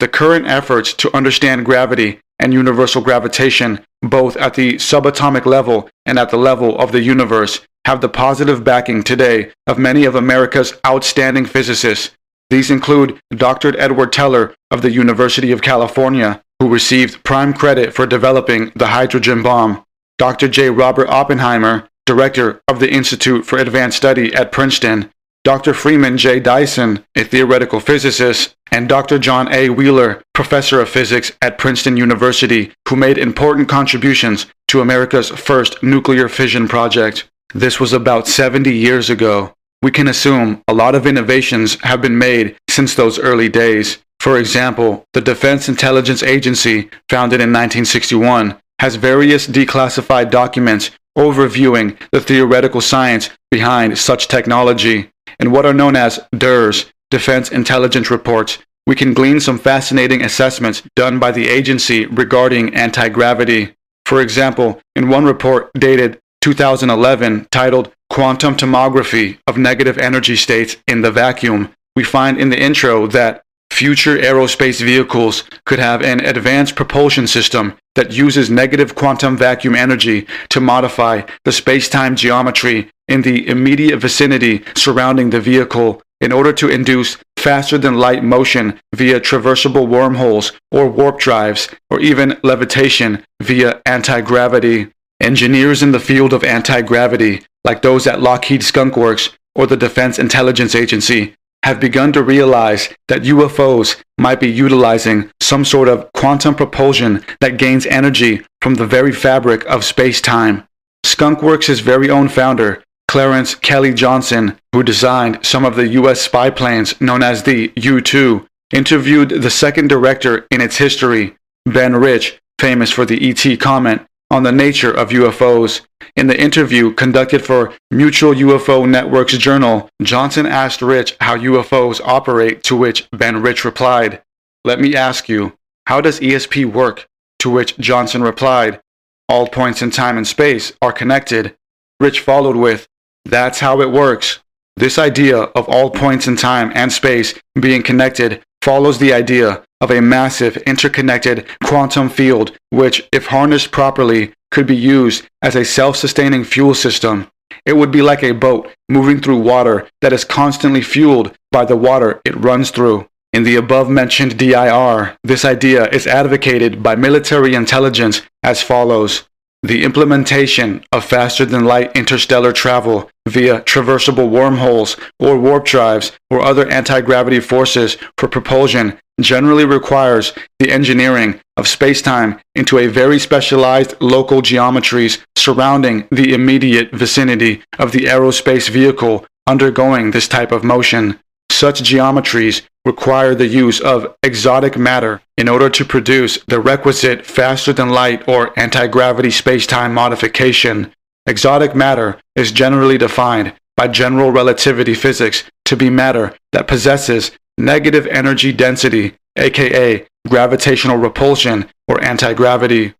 "The current efforts to understand gravity and universal gravitation, both at the subatomic level and at the level of the universe, have the positive backing today of many of America's outstanding physicists. These include Doctor Edward Teller of the University of California, who received prime credit for developing the hydrogen bomb, Doctor J. Robert Oppenheimer, director of the Institute for Advanced Study at Princeton, Doctor Freeman J. Dyson, a theoretical physicist, and Doctor John A. Wheeler, professor of physics at Princeton University, who made important contributions to America's first nuclear fission project." This was about seventy years ago. We can assume a lot of innovations have been made since those early days. For example, the Defense Intelligence Agency, founded in nineteen sixty-one, has various declassified documents overviewing the theoretical science behind such technology. In what are known as D I Rs, Defense Intelligence Reports, we can glean some fascinating assessments done by the agency regarding anti-gravity. For example, in one report dated two thousand eleven titled "Quantum Tomography of Negative Energy States in the Vacuum," we find in the intro that future aerospace vehicles could have an advanced propulsion system that uses negative quantum vacuum energy to modify the space-time geometry in the immediate vicinity surrounding the vehicle in order to induce faster-than-light motion via traversable wormholes or warp drives, or even levitation via anti-gravity. Engineers in the field of anti-gravity, like those at Lockheed Skunk Works or the Defense Intelligence Agency, have begun to realize that U F Os might be utilizing some sort of quantum propulsion that gains energy from the very fabric of space-time. Skunk Works' very own founder, Clarence Kelly Johnson, who designed some of the U S spy planes known as the U two, interviewed the second director in its history, Ben Rich, famous for the E T comment, on the nature of U F Os. In the interview conducted for Mutual U F O Network's journal, Johnson asked Rich how U F Os operate, to which Ben Rich replied, "Let me ask you, how does E S P work?" To which Johnson replied, "All points in time and space are connected." Rich followed with, "That's how it works." This idea of all points in time and space being connected follows the idea of a massive interconnected quantum field which, if harnessed properly, could be used as a self-sustaining fuel system. It would be like a boat moving through water that is constantly fueled by the water it runs through. In the above-mentioned D I R, this idea is advocated by military intelligence as follows. The implementation of faster-than-light interstellar travel via traversable wormholes or warp drives or other anti-gravity forces for propulsion generally requires the engineering of space-time into a very specialized local geometries surrounding the immediate vicinity of the aerospace vehicle undergoing this type of motion. Such geometries require the use of exotic matter in order to produce the requisite faster-than-light or anti-gravity space-time modification. Exotic matter is generally defined by general relativity physics to be matter that possesses negative energy density, aka gravitational repulsion or anti-gravity.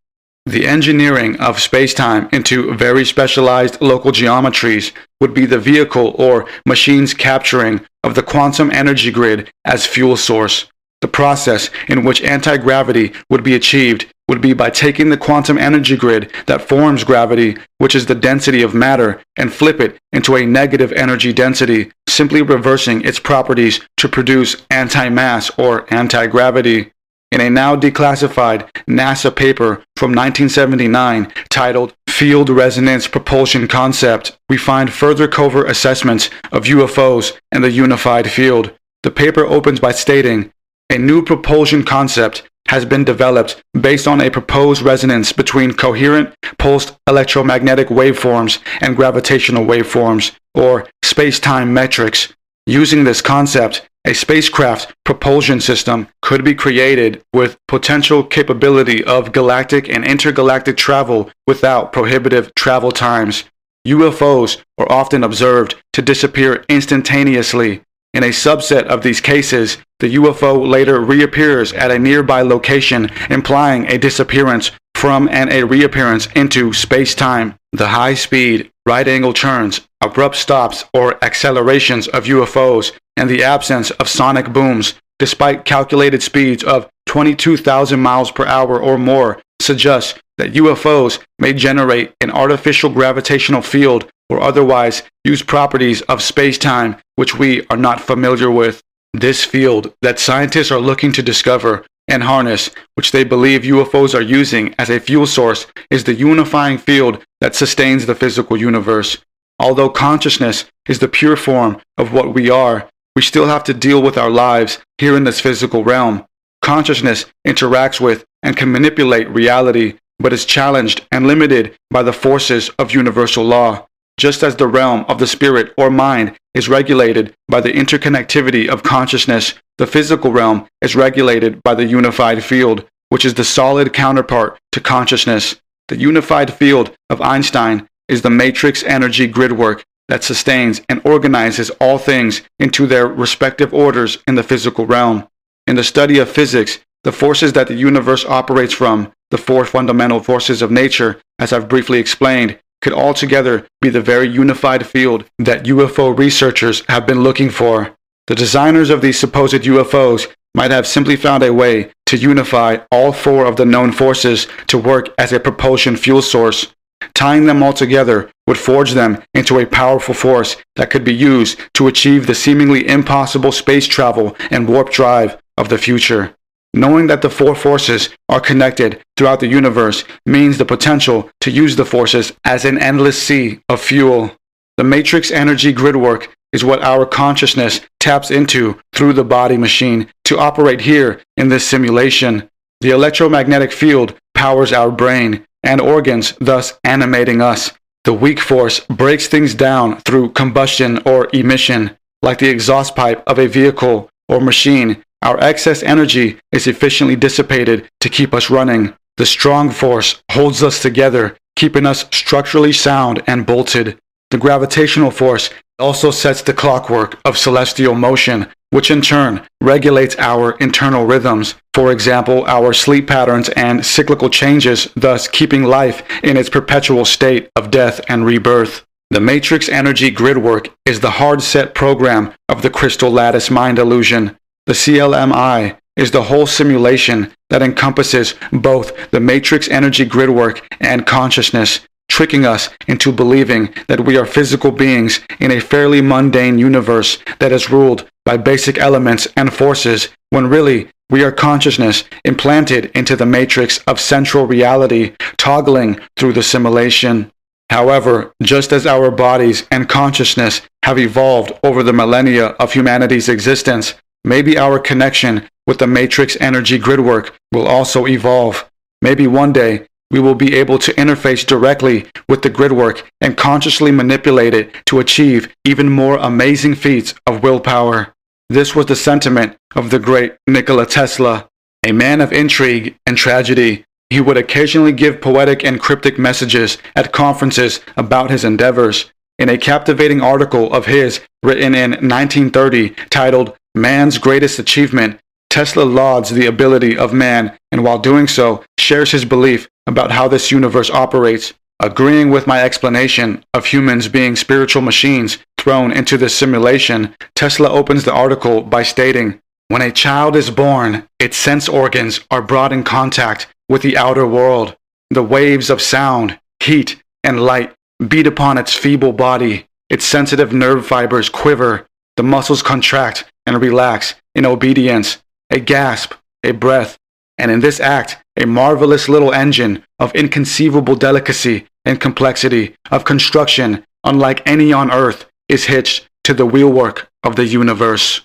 The engineering of spacetime into very specialized local geometries would be the vehicle or machine's capturing of the quantum energy grid as fuel source. The process in which anti-gravity would be achieved would be by taking the quantum energy grid that forms gravity, which is the density of matter, and flip it into a negative energy density, simply reversing its properties to produce anti-mass or anti-gravity. In a now declassified NASA paper from nineteen seventy-nine titled Field Resonance Propulsion Concept, we find further covert assessments of U F Os and the unified field. The paper opens by stating, "A new propulsion concept has been developed based on a proposed resonance between coherent pulsed electromagnetic waveforms and gravitational waveforms, or space-time metrics. Using this concept, a spacecraft propulsion system could be created with potential capability of galactic and intergalactic travel without prohibitive travel times. U F Os are often observed to disappear instantaneously. In a subset of these cases, the U F O later reappears at a nearby location, implying a disappearance from and a reappearance into space-time. The high speed, right-angle turns, abrupt stops or accelerations of U F Os, and the absence of sonic booms, despite calculated speeds of twenty-two thousand miles per hour or more, suggests that U F Os may generate an artificial gravitational field or otherwise use properties of space-time which we are not familiar with. This field that scientists are looking to discover and harness, which they believe U F Os are using as a fuel source, is the unifying field that sustains the physical universe. Although consciousness is the pure form of what we are, we still have to deal with our lives here in this physical realm. Consciousness interacts with and can manipulate reality, but is challenged and limited by the forces of universal law. Just as the realm of the spirit or mind is regulated by the interconnectivity of consciousness, the physical realm is regulated by the unified field, which is the solid counterpart to consciousness. The unified field of Einstein is the matrix energy gridwork that sustains and organizes all things into their respective orders in the physical realm. In the study of physics, the forces that the universe operates from, the four fundamental forces of nature, as I've briefly explained, could altogether be the very unified field that U F O researchers have been looking for. The designers of these supposed U F Os might have simply found a way to unify all four of the known forces to work as a propulsion fuel source. Tying them all together would forge them into a powerful force that could be used to achieve the seemingly impossible space travel and warp drive of the future. Knowing that the four forces are connected throughout the universe means the potential to use the forces as an endless sea of fuel. The matrix energy gridwork is what our consciousness taps into through the body machine to operate here in this simulation. The electromagnetic field powers our brain and organs, thus animating us. The weak force breaks things down through combustion or emission. Like the exhaust pipe of a vehicle or machine, our excess energy is efficiently dissipated to keep us running. The strong force holds us together, keeping us structurally sound and bolted. The gravitational force also sets the clockwork of celestial motion, which in turn regulates our internal rhythms, for example, our sleep patterns and cyclical changes, thus keeping life in its perpetual state of death and rebirth. The matrix energy gridwork is the hard-set program of the crystal lattice mind illusion. The C L M I is the whole simulation that encompasses both the matrix energy grid work and consciousness, tricking us into believing that we are physical beings in a fairly mundane universe that is ruled by basic elements and forces, when really we are consciousness implanted into the matrix of central reality, toggling through the simulation. However, just as our bodies and consciousness have evolved over the millennia of humanity's existence, maybe our connection with the matrix energy gridwork will also evolve. Maybe one day we will be able to interface directly with the gridwork and consciously manipulate it to achieve even more amazing feats of willpower. This was the sentiment of the great Nikola Tesla, a man of intrigue and tragedy. He would occasionally give poetic and cryptic messages at conferences about his endeavors. In a captivating article of his written in nineteen thirty titled "Man's Greatest Achievement," Tesla lauds the ability of man, and while doing so, shares his belief about how this universe operates, agreeing with my explanation of humans being spiritual machines thrown into this simulation. Tesla opens the article by stating, "When a child is born, its sense organs are brought in contact with the outer world. The waves of sound, heat, and light beat upon its feeble body. Its sensitive nerve fibers quiver. The muscles contract and relax in obedience. A gasp, a breath, and in this act, a marvelous little engine of inconceivable delicacy and complexity of construction, unlike any on earth, is hitched to the wheelwork of the universe."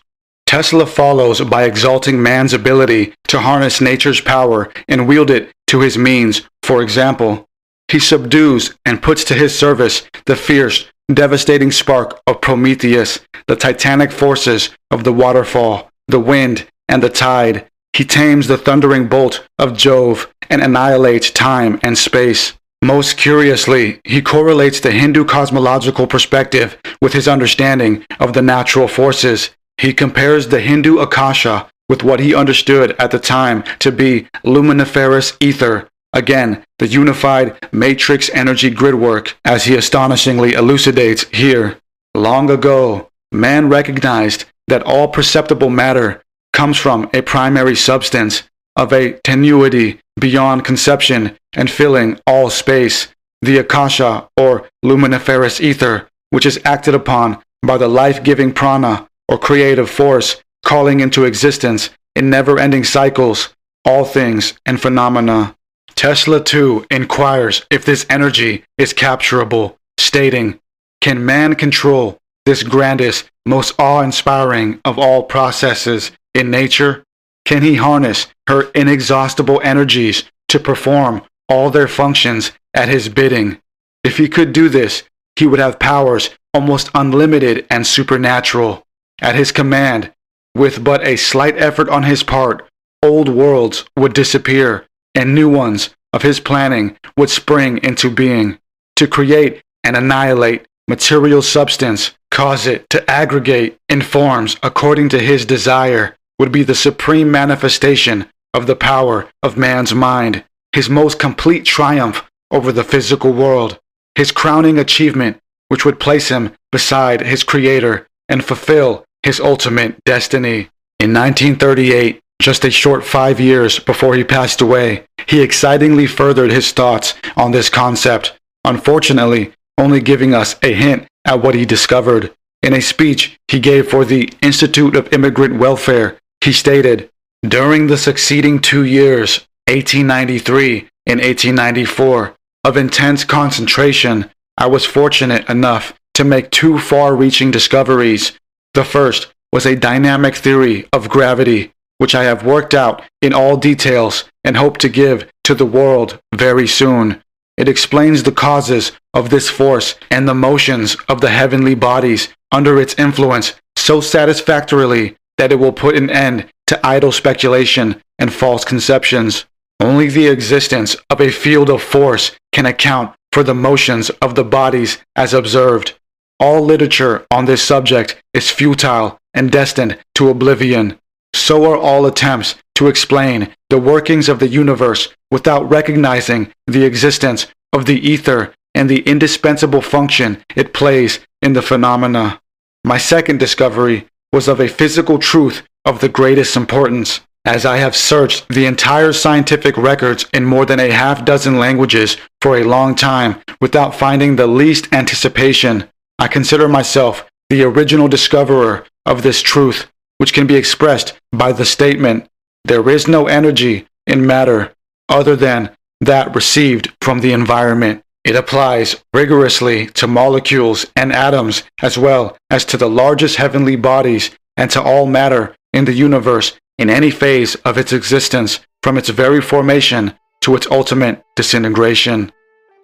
Tesla follows by exalting man's ability to harness nature's power and wield it to his means. For example, he subdues and puts to his service the fierce, devastating spark of Prometheus, the titanic forces of the waterfall, the wind, and the tide. He tames the thundering bolt of Jove and annihilates time and space. Most curiously, he correlates the Hindu cosmological perspective with his understanding of the natural forces. He compares the Hindu Akasha with what he understood at the time to be luminiferous ether, again, the unified matrix energy gridwork, as he astonishingly elucidates here. Long ago, man recognized that all perceptible matter comes from a primary substance of a tenuity beyond conception and filling all space, the Akasha or luminiferous ether, which is acted upon by the life-giving prana, or creative force, calling into existence in never-ending cycles all things and phenomena. Tesla too inquires if this energy is capturable, stating, "Can man control this grandest, most awe-inspiring of all processes in nature? Can he harness her inexhaustible energies to perform all their functions at his bidding? If he could do this, he would have powers almost unlimited and supernatural. At his command, with but a slight effort on his part, old worlds would disappear, and new ones of his planning would spring into being. To create and annihilate material substance, cause it to aggregate in forms according to his desire, would be the supreme manifestation of the power of man's mind, his most complete triumph over the physical world, his crowning achievement, which would place him beside his creator and fulfill his ultimate destiny." In nineteen thirty-eight, just a short five years before he passed away, he excitingly furthered his thoughts on this concept, unfortunately only giving us a hint at what he discovered. In a speech he gave for the Institute of Immigrant Welfare, he stated, "During the succeeding two years, eighteen ninety-three and eighteen ninety-four, of intense concentration, I was fortunate enough to make two far-reaching discoveries. The first was a dynamic theory of gravity, which I have worked out in all details and hope to give to the world very soon. It explains the causes of this force and the motions of the heavenly bodies under its influence so satisfactorily that it will put an end to idle speculation and false conceptions. Only the existence of a field of force can account for the motions of the bodies as observed. All literature on this subject is futile and destined to oblivion. So are all attempts to explain the workings of the universe without recognizing the existence of the ether and the indispensable function it plays in the phenomena. My second discovery was of a physical truth of the greatest importance. as I have searched the entire scientific records in more than a half dozen languages for a long time without finding the least anticipation. I consider myself the original discoverer of this truth, which can be expressed by the statement, there is no energy in matter other than that received from the environment. It applies rigorously to molecules and atoms as well as to the largest heavenly bodies and to all matter in the universe in any phase of its existence, from its very formation to its ultimate disintegration.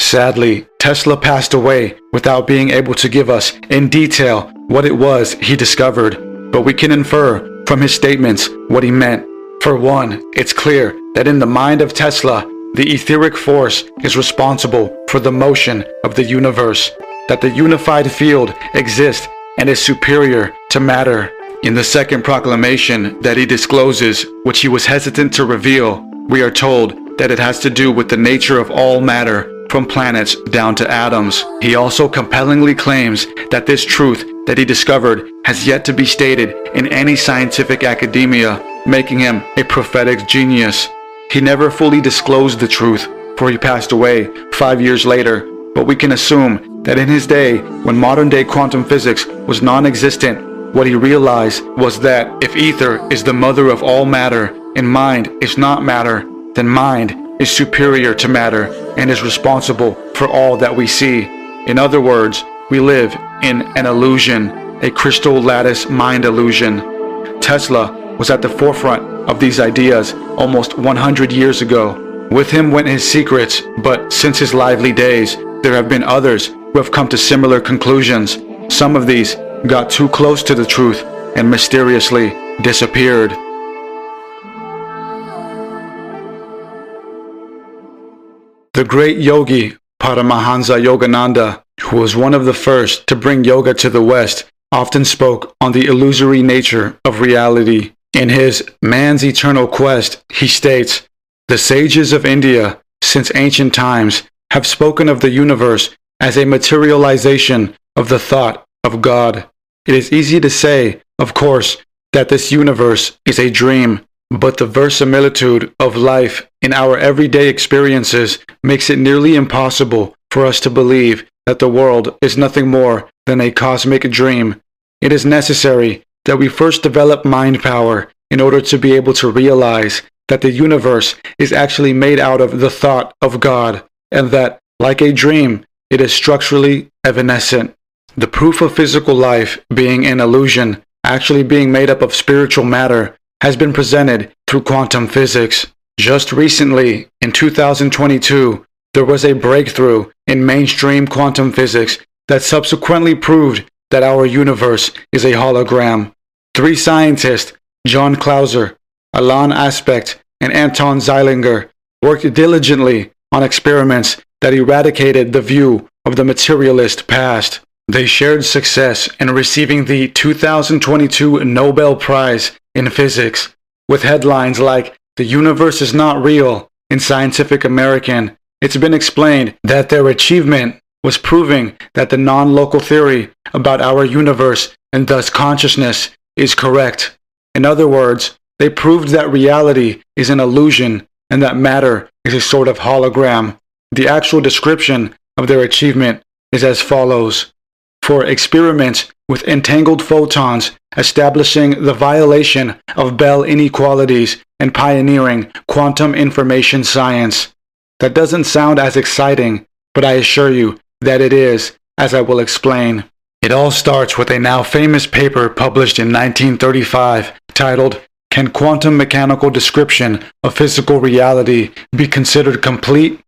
Sadly, Tesla passed away without being able to give us in detail what it was he discovered, but we can infer from his statements what he meant. For one, it's clear that in the mind of Tesla, the etheric force is responsible for the motion of the universe, that the unified field exists and is superior to matter. In the second proclamation that he discloses, which he was hesitant to reveal, we are told that it has to do with the nature of all matter, from planets down to atoms. He also compellingly claims that this truth that he discovered has yet to be stated in any scientific academia, making him a prophetic genius. He never fully disclosed the truth, for he passed away five years later, but we can assume that in his day, when modern-day quantum physics was non-existent, what he realized was that if ether is the mother of all matter, and mind is not matter, then mind is superior to matter and is responsible for all that we see. In other words, we live in an illusion, a crystal lattice mind illusion. Tesla was at the forefront of these ideas almost one hundred years ago. With him went his secrets, but since his lively days, there have been others who have come to similar conclusions. Some of these got too close to the truth and mysteriously disappeared. The great yogi Paramahansa Yogananda, who was one of the first to bring yoga to the West, often spoke on the illusory nature of reality. In his Man's Eternal Quest, he states, the sages of India, since ancient times, have spoken of the universe as a materialization of the thought of God. It is easy to say, of course, that this universe is a dream, but the verisimilitude of life in our everyday experiences makes it nearly impossible for us to believe that the world is nothing more than a cosmic dream. It is necessary that we first develop mind power in order to be able to realize that the universe is actually made out of the thought of God, and that, like a dream, it is structurally evanescent. The proof of physical life being an illusion, actually being made up of spiritual matter, has been presented through quantum physics. Just recently, in two thousand twenty-two, there was a breakthrough in mainstream quantum physics that subsequently proved that our universe is a hologram. Three scientists, John Clauser, Alan Aspect, and Anton Zeilinger, worked diligently on experiments that eradicated the view of the materialist past. They shared success in receiving the two thousand twenty-two Nobel Prize in Physics, with headlines like, the universe is not real. In Scientific American, it's been explained that their achievement was proving that the non-local theory about our universe and thus consciousness is correct. In other words, they proved that reality is an illusion and that matter is a sort of hologram. The actual description of their achievement is as follows. For experiments with entangled photons, establishing the violation of Bell inequalities and pioneering quantum information science. That doesn't sound as exciting, but I assure you that it is, as I will explain. It all starts with a now famous paper published in nineteen thirty-five titled, Can Quantum Mechanical Description of Physical Reality Be Considered Complete?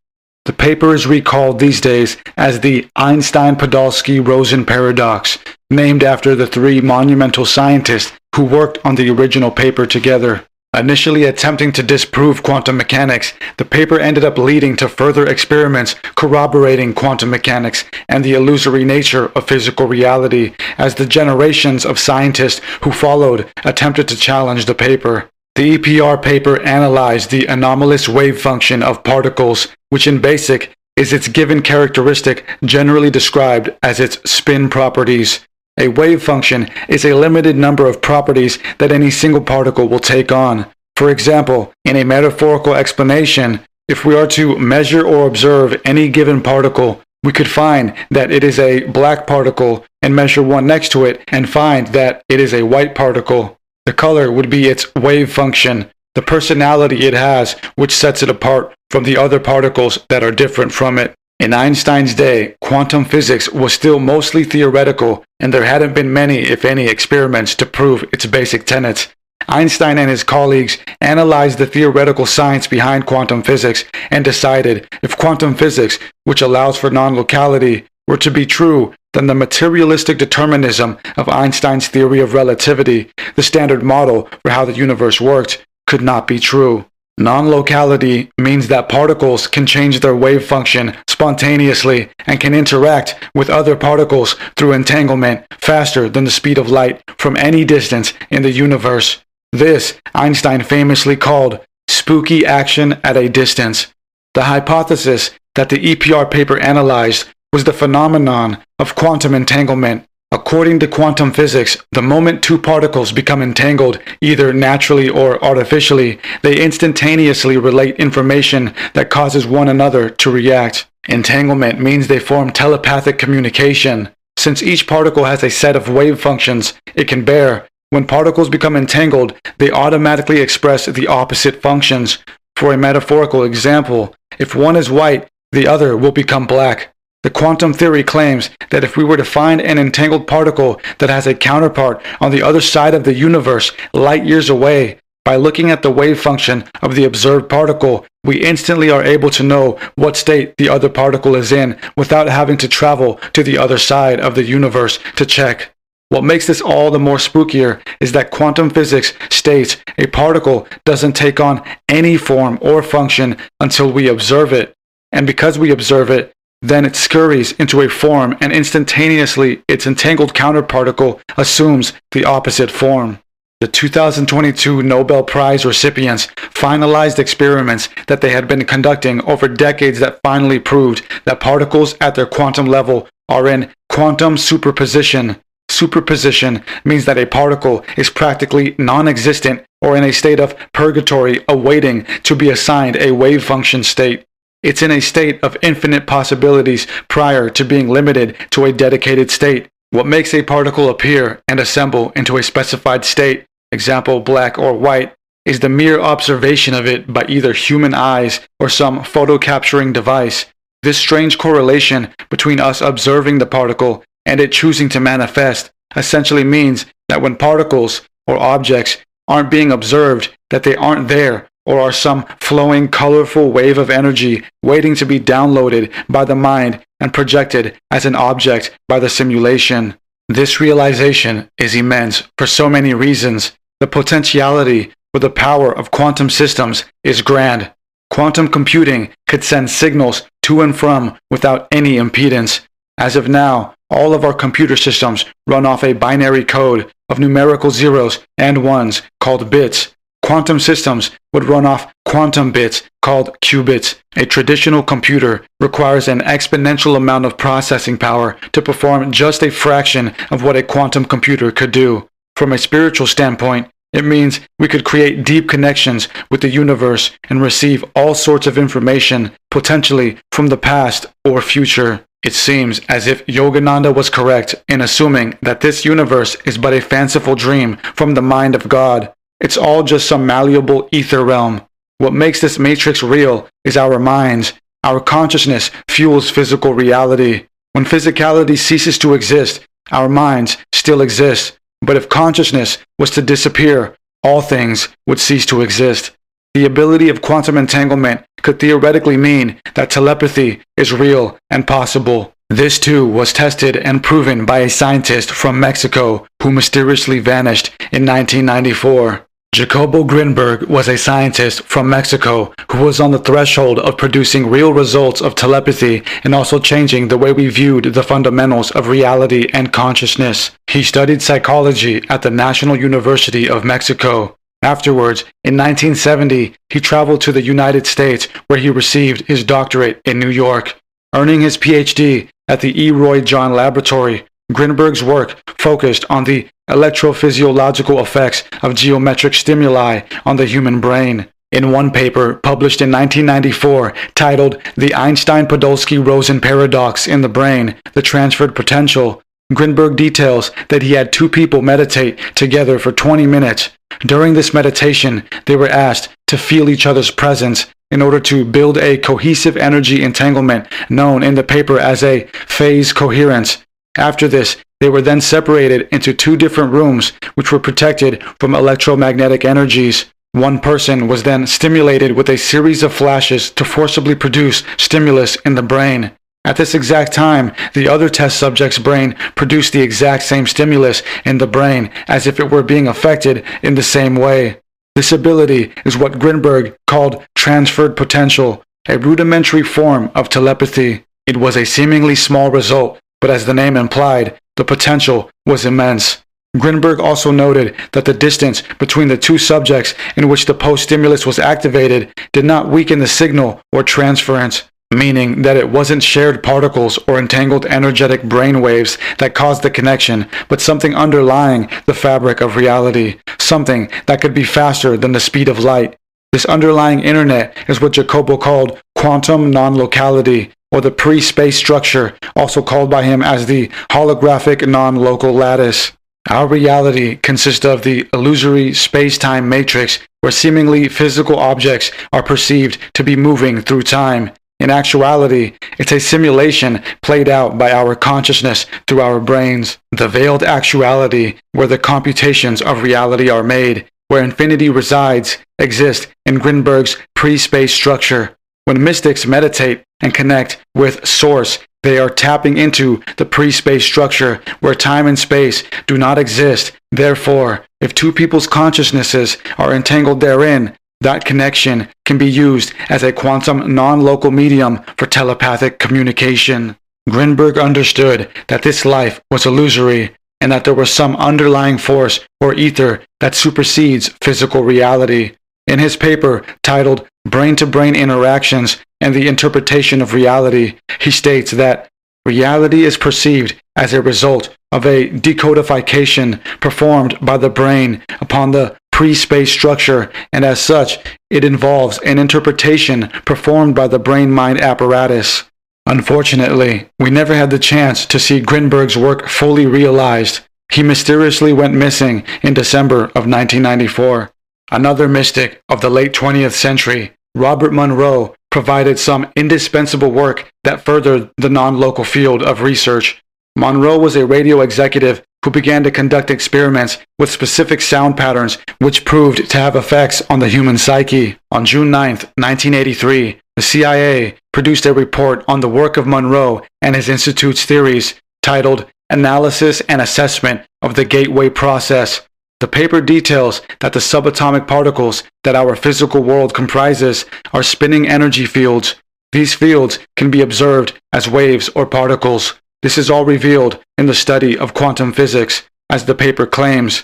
The paper is recalled these days as the Einstein-Podolsky-Rosen paradox, named after the three monumental scientists who worked on the original paper together. Initially attempting to disprove quantum mechanics, the paper ended up leading to further experiments corroborating quantum mechanics and the illusory nature of physical reality, as the generations of scientists who followed attempted to challenge the paper. The E P R paper analyzed the anomalous wave function of particles, which in basic is its given characteristic generally described as its spin properties. A wave function is a limited number of properties that any single particle will take on. For example, in a metaphorical explanation, if we are to measure or observe any given particle, we could find that it is a black particle and measure one next to it and find that it is a white particle. The color would be its wave function, the personality it has, which sets it apart from the other particles that are different from it. In Einstein's day, quantum physics was still mostly theoretical, and there hadn't been many, if any, experiments to prove its basic tenets. Einstein and his colleagues analyzed the theoretical science behind quantum physics and decided if quantum physics, which allows for non-locality, were to be true, then the materialistic determinism of Einstein's theory of relativity, the standard model for how the universe worked, could not be true. Non-locality means that particles can change their wave function spontaneously and can interact with other particles through entanglement faster than the speed of light from any distance in the universe. This, Einstein famously called spooky action at a distance. The hypothesis that the E P R paper analyzed was the phenomenon of quantum entanglement. According to quantum physics, the moment two particles become entangled, either naturally or artificially, they instantaneously relate information that causes one another to react. Entanglement means they form telepathic communication. Since each particle has a set of wave functions it can bear, when particles become entangled, they automatically express the opposite functions. For a metaphorical example, if one is white, the other will become black. The quantum theory claims that if we were to find an entangled particle that has a counterpart on the other side of the universe, light years away, by looking at the wave function of the observed particle, we instantly are able to know what state the other particle is in without having to travel to the other side of the universe to check. What makes this all the more spookier is that quantum physics states a particle doesn't take on any form or function until we observe it. And because we observe it, then it scurries into a form, and instantaneously its entangled counterparticle assumes the opposite form. The two thousand twenty-two Nobel Prize recipients finalized experiments that they had been conducting over decades that finally proved that particles at their quantum level are in quantum superposition. Superposition means that a particle is practically non-existent or in a state of purgatory awaiting to be assigned a wave function state. It's in a state of infinite possibilities prior to being limited to a dedicated state. What makes a particle appear and assemble into a specified state, example black or white, is the mere observation of it by either human eyes or some photo capturing device. This strange correlation between us observing the particle and it choosing to manifest essentially means that when particles or objects aren't being observed, that they aren't there, or are some flowing, colorful wave of energy waiting to be downloaded by the mind and projected as an object by the simulation. This realization is immense for so many reasons. The potentiality or the power of quantum systems is grand. Quantum computing could send signals to and from without any impedance. As of now, all of our computer systems run off a binary code of numerical zeros and ones called bits. Quantum systems would run off quantum bits called qubits. A traditional computer requires an exponential amount of processing power to perform just a fraction of what a quantum computer could do. From a spiritual standpoint, it means we could create deep connections with the universe and receive all sorts of information, potentially from the past or future. It seems as if Yogananda was correct in assuming that this universe is but a fanciful dream from the mind of God. It's all just some malleable ether realm. What makes this matrix real is our minds. Our consciousness fuels physical reality. When physicality ceases to exist, our minds still exist. But if consciousness was to disappear, all things would cease to exist. The ability of quantum entanglement could theoretically mean that telepathy is real and possible. This too was tested and proven by a scientist from Mexico who mysteriously vanished in nineteen ninety-four. Jacobo Grinberg was a scientist from Mexico who was on the threshold of producing real results of telepathy and also changing the way we viewed the fundamentals of reality and consciousness. He studied psychology at the National University of Mexico. Afterwards, in nineteen seventy, he traveled to the United States where he received his doctorate in New York, earning his P H D at the E. Roy John Laboratory, Grinberg's work focused on the electrophysiological effects of geometric stimuli on the human brain. In one paper published in nineteen ninety-four, titled The Einstein-Podolsky-Rosen Paradox in the Brain, The Transferred Potential, Grinberg details that he had two people meditate together for twenty minutes. During this meditation, they were asked to feel each other's presence in order to build a cohesive energy entanglement known in the paper as a phase coherence. After this, they were then separated into two different rooms which were protected from electromagnetic energies. One person was then stimulated with a series of flashes to forcibly produce stimulus in the brain. At this exact time, the other test subject's brain produced the exact same stimulus in the brain as if it were being affected in the same way. This ability is what Grinberg called transferred potential, a rudimentary form of telepathy. It was a seemingly small result, but as the name implied, the potential was immense. Grinberg also noted that the distance between the two subjects in which the post-stimulus was activated did not weaken the signal or transference, meaning that it wasn't shared particles or entangled energetic brainwaves that caused the connection, but something underlying the fabric of reality, something that could be faster than the speed of light. This underlying internet is what Jacobo called quantum non-locality, or the pre-space structure, also called by him as the holographic non-local lattice. Our reality consists of the illusory space-time matrix where seemingly physical objects are perceived to be moving through time. In actuality, it's a simulation played out by our consciousness through our brains. The veiled actuality, where the computations of reality are made, where infinity resides, exists in Grinberg's pre-space structure. When mystics meditate and connect with Source, they are tapping into the pre-space structure where time and space do not exist. Therefore, if two people's consciousnesses are entangled therein, that connection can be used as a quantum non-local medium for telepathic communication. Grinberg understood that this life was illusory and that there was some underlying force or ether that supersedes physical reality. In his paper titled Brain-to-Brain Interactions and the Interpretation of Reality, he states that reality is perceived as a result of a decodification performed by the brain upon the pre-space structure, and as such, it involves an interpretation performed by the brain-mind apparatus. Unfortunately, we never had the chance to see Grinberg's work fully realized. He mysteriously went missing in December of nineteen ninety-four. Another mystic of the late twentieth century, Robert Monroe, provided some indispensable work that furthered the non-local field of research. Monroe was a radio executive who began to conduct experiments with specific sound patterns which proved to have effects on the human psyche. On June ninth, nineteen eighty-three, the C I A produced a report on the work of Monroe and his institute's theories titled Analysis and Assessment of the Gateway Process. The paper details that the subatomic particles that our physical world comprises are spinning energy fields. These fields can be observed as waves or particles. This is all revealed in the study of quantum physics, as the paper claims.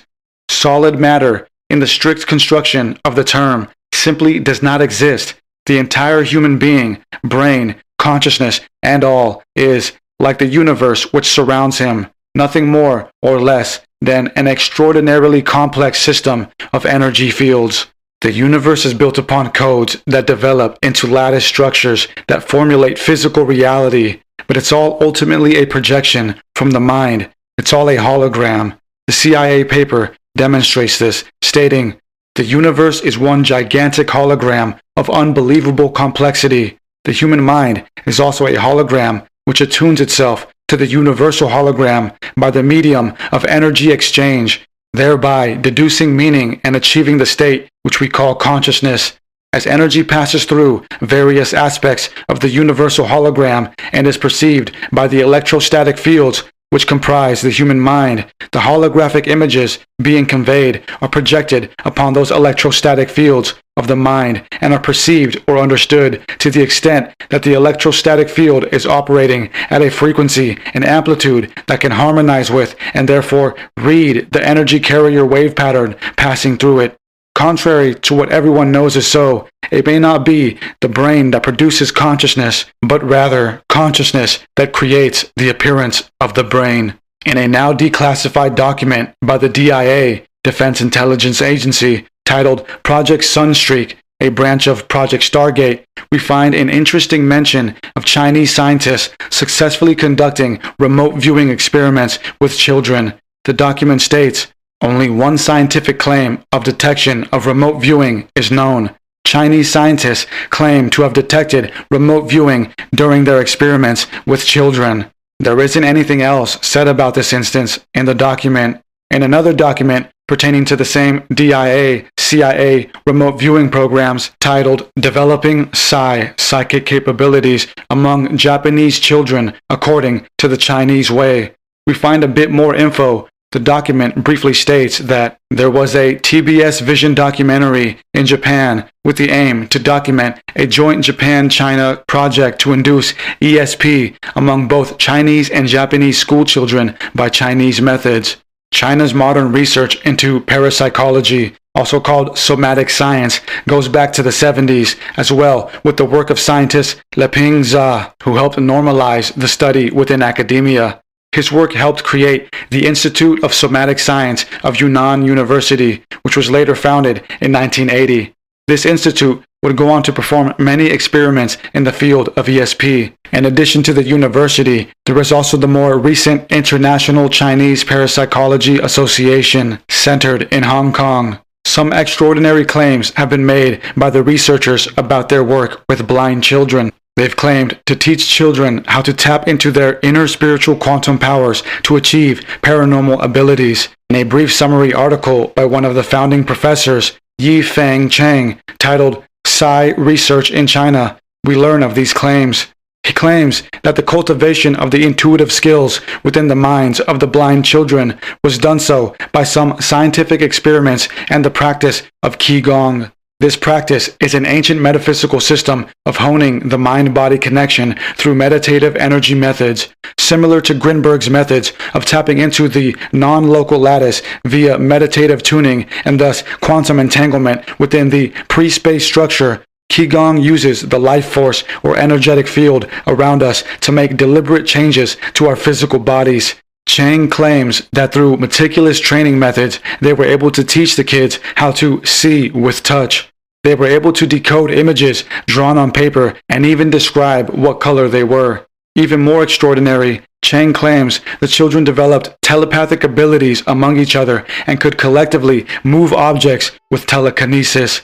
Solid matter, in the strict construction of the term, simply does not exist. The entire human being, brain, consciousness, and all is, like the universe which surrounds him, nothing more or less than an extraordinarily complex system of energy fields. The universe is built upon codes that develop into lattice structures that formulate physical reality, but it's all ultimately a projection from the mind. It's all a hologram. The C I A paper demonstrates this, stating, "The universe is one gigantic hologram of unbelievable complexity. The human mind is also a hologram which attunes itself to the universal hologram by the medium of energy exchange, thereby deducing meaning and achieving the state which we call consciousness. As energy passes through various aspects of the universal hologram and is perceived by the electrostatic fields which comprise the human mind, the holographic images being conveyed are projected upon those electrostatic fields of the mind and are perceived or understood to the extent that the electrostatic field is operating at a frequency and amplitude that can harmonize with and therefore read the energy carrier wave pattern passing through it. Contrary to what everyone knows is so, it may not be the brain that produces consciousness, but rather consciousness that creates the appearance of the brain." In a now declassified document by the D I A, Defense Intelligence Agency, titled Project Sunstreak, a branch of Project Stargate, we find an interesting mention of Chinese scientists successfully conducting remote viewing experiments with children. The document states, only one scientific claim of detection of remote viewing is known. Chinese scientists claim to have detected remote viewing during their experiments with children. There isn't anything else said about this instance in the document. In another document pertaining to the same D I A C I A remote viewing programs titled Developing Psi Psychic Capabilities Among Japanese Children According to the Chinese Way, we find a bit more info. The document briefly states that there was a T B S Vision documentary in Japan with the aim to document a joint Japan-China project to induce E S P among both Chinese and Japanese school children by Chinese methods. China's modern research into parapsychology, also called somatic science, goes back to the seventies, as well with the work of scientist Leping Zha, who helped normalize the study within academia. His work helped create the Institute of Somatic Science of Yunnan University, which was later founded in nineteen eighty. This institute would go on to perform many experiments in the field of E S P. In addition to the university, there is also the more recent International Chinese Parapsychology Association, centered in Hong Kong. Some extraordinary claims have been made by the researchers about their work with blind children. They've claimed to teach children how to tap into their inner spiritual quantum powers to achieve paranormal abilities. In a brief summary article by one of the founding professors, Yi Feng Cheng, titled Psi Research in China, we learn of these claims. He claims that the cultivation of the intuitive skills within the minds of the blind children was done so by some scientific experiments and the practice of Qigong. This practice is an ancient metaphysical system of honing the mind-body connection through meditative energy methods, similar to Grinberg's methods of tapping into the non-local lattice via meditative tuning and thus quantum entanglement within the pre-space structure. Qigong uses the life force or energetic field around us to make deliberate changes to our physical bodies. Chang claims that through meticulous training methods, they were able to teach the kids how to see with touch. They were able to decode images drawn on paper and even describe what color they were. Even more extraordinary, Chang claims the children developed telepathic abilities among each other and could collectively move objects with telekinesis.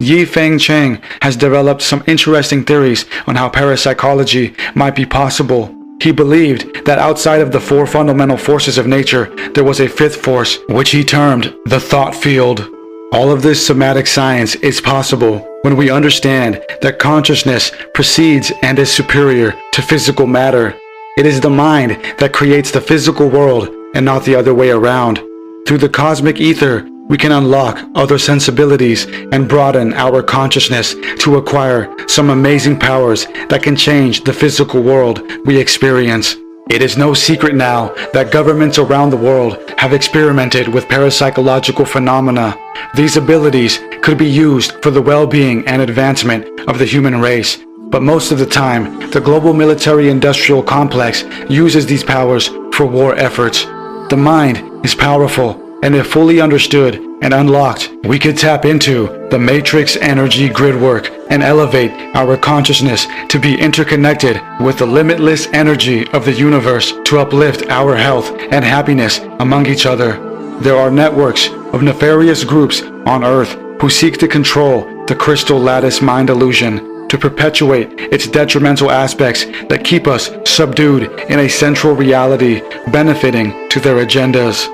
Yi Feng Cheng has developed some interesting theories on how parapsychology might be possible. He believed that outside of the four fundamental forces of nature, there was a fifth force, which he termed the thought field. All of this somatic science is possible when we understand that consciousness precedes and is superior to physical matter. It is the mind that creates the physical world and not the other way around. Through the cosmic ether, we can unlock other sensibilities and broaden our consciousness to acquire some amazing powers that can change the physical world we experience. It is no secret now that governments around the world have experimented with parapsychological phenomena. These abilities could be used for the well-being and advancement of the human race, but most of the time, the global military-industrial complex uses these powers for war efforts. The mind is powerful, and if fully understood and unlocked, we could tap into the matrix energy gridwork and elevate our consciousness to be interconnected with the limitless energy of the universe to uplift our health and happiness among each other. There are networks of nefarious groups on Earth who seek to control the crystal lattice mind illusion to perpetuate its detrimental aspects that keep us subdued in a central reality, benefiting to their agendas.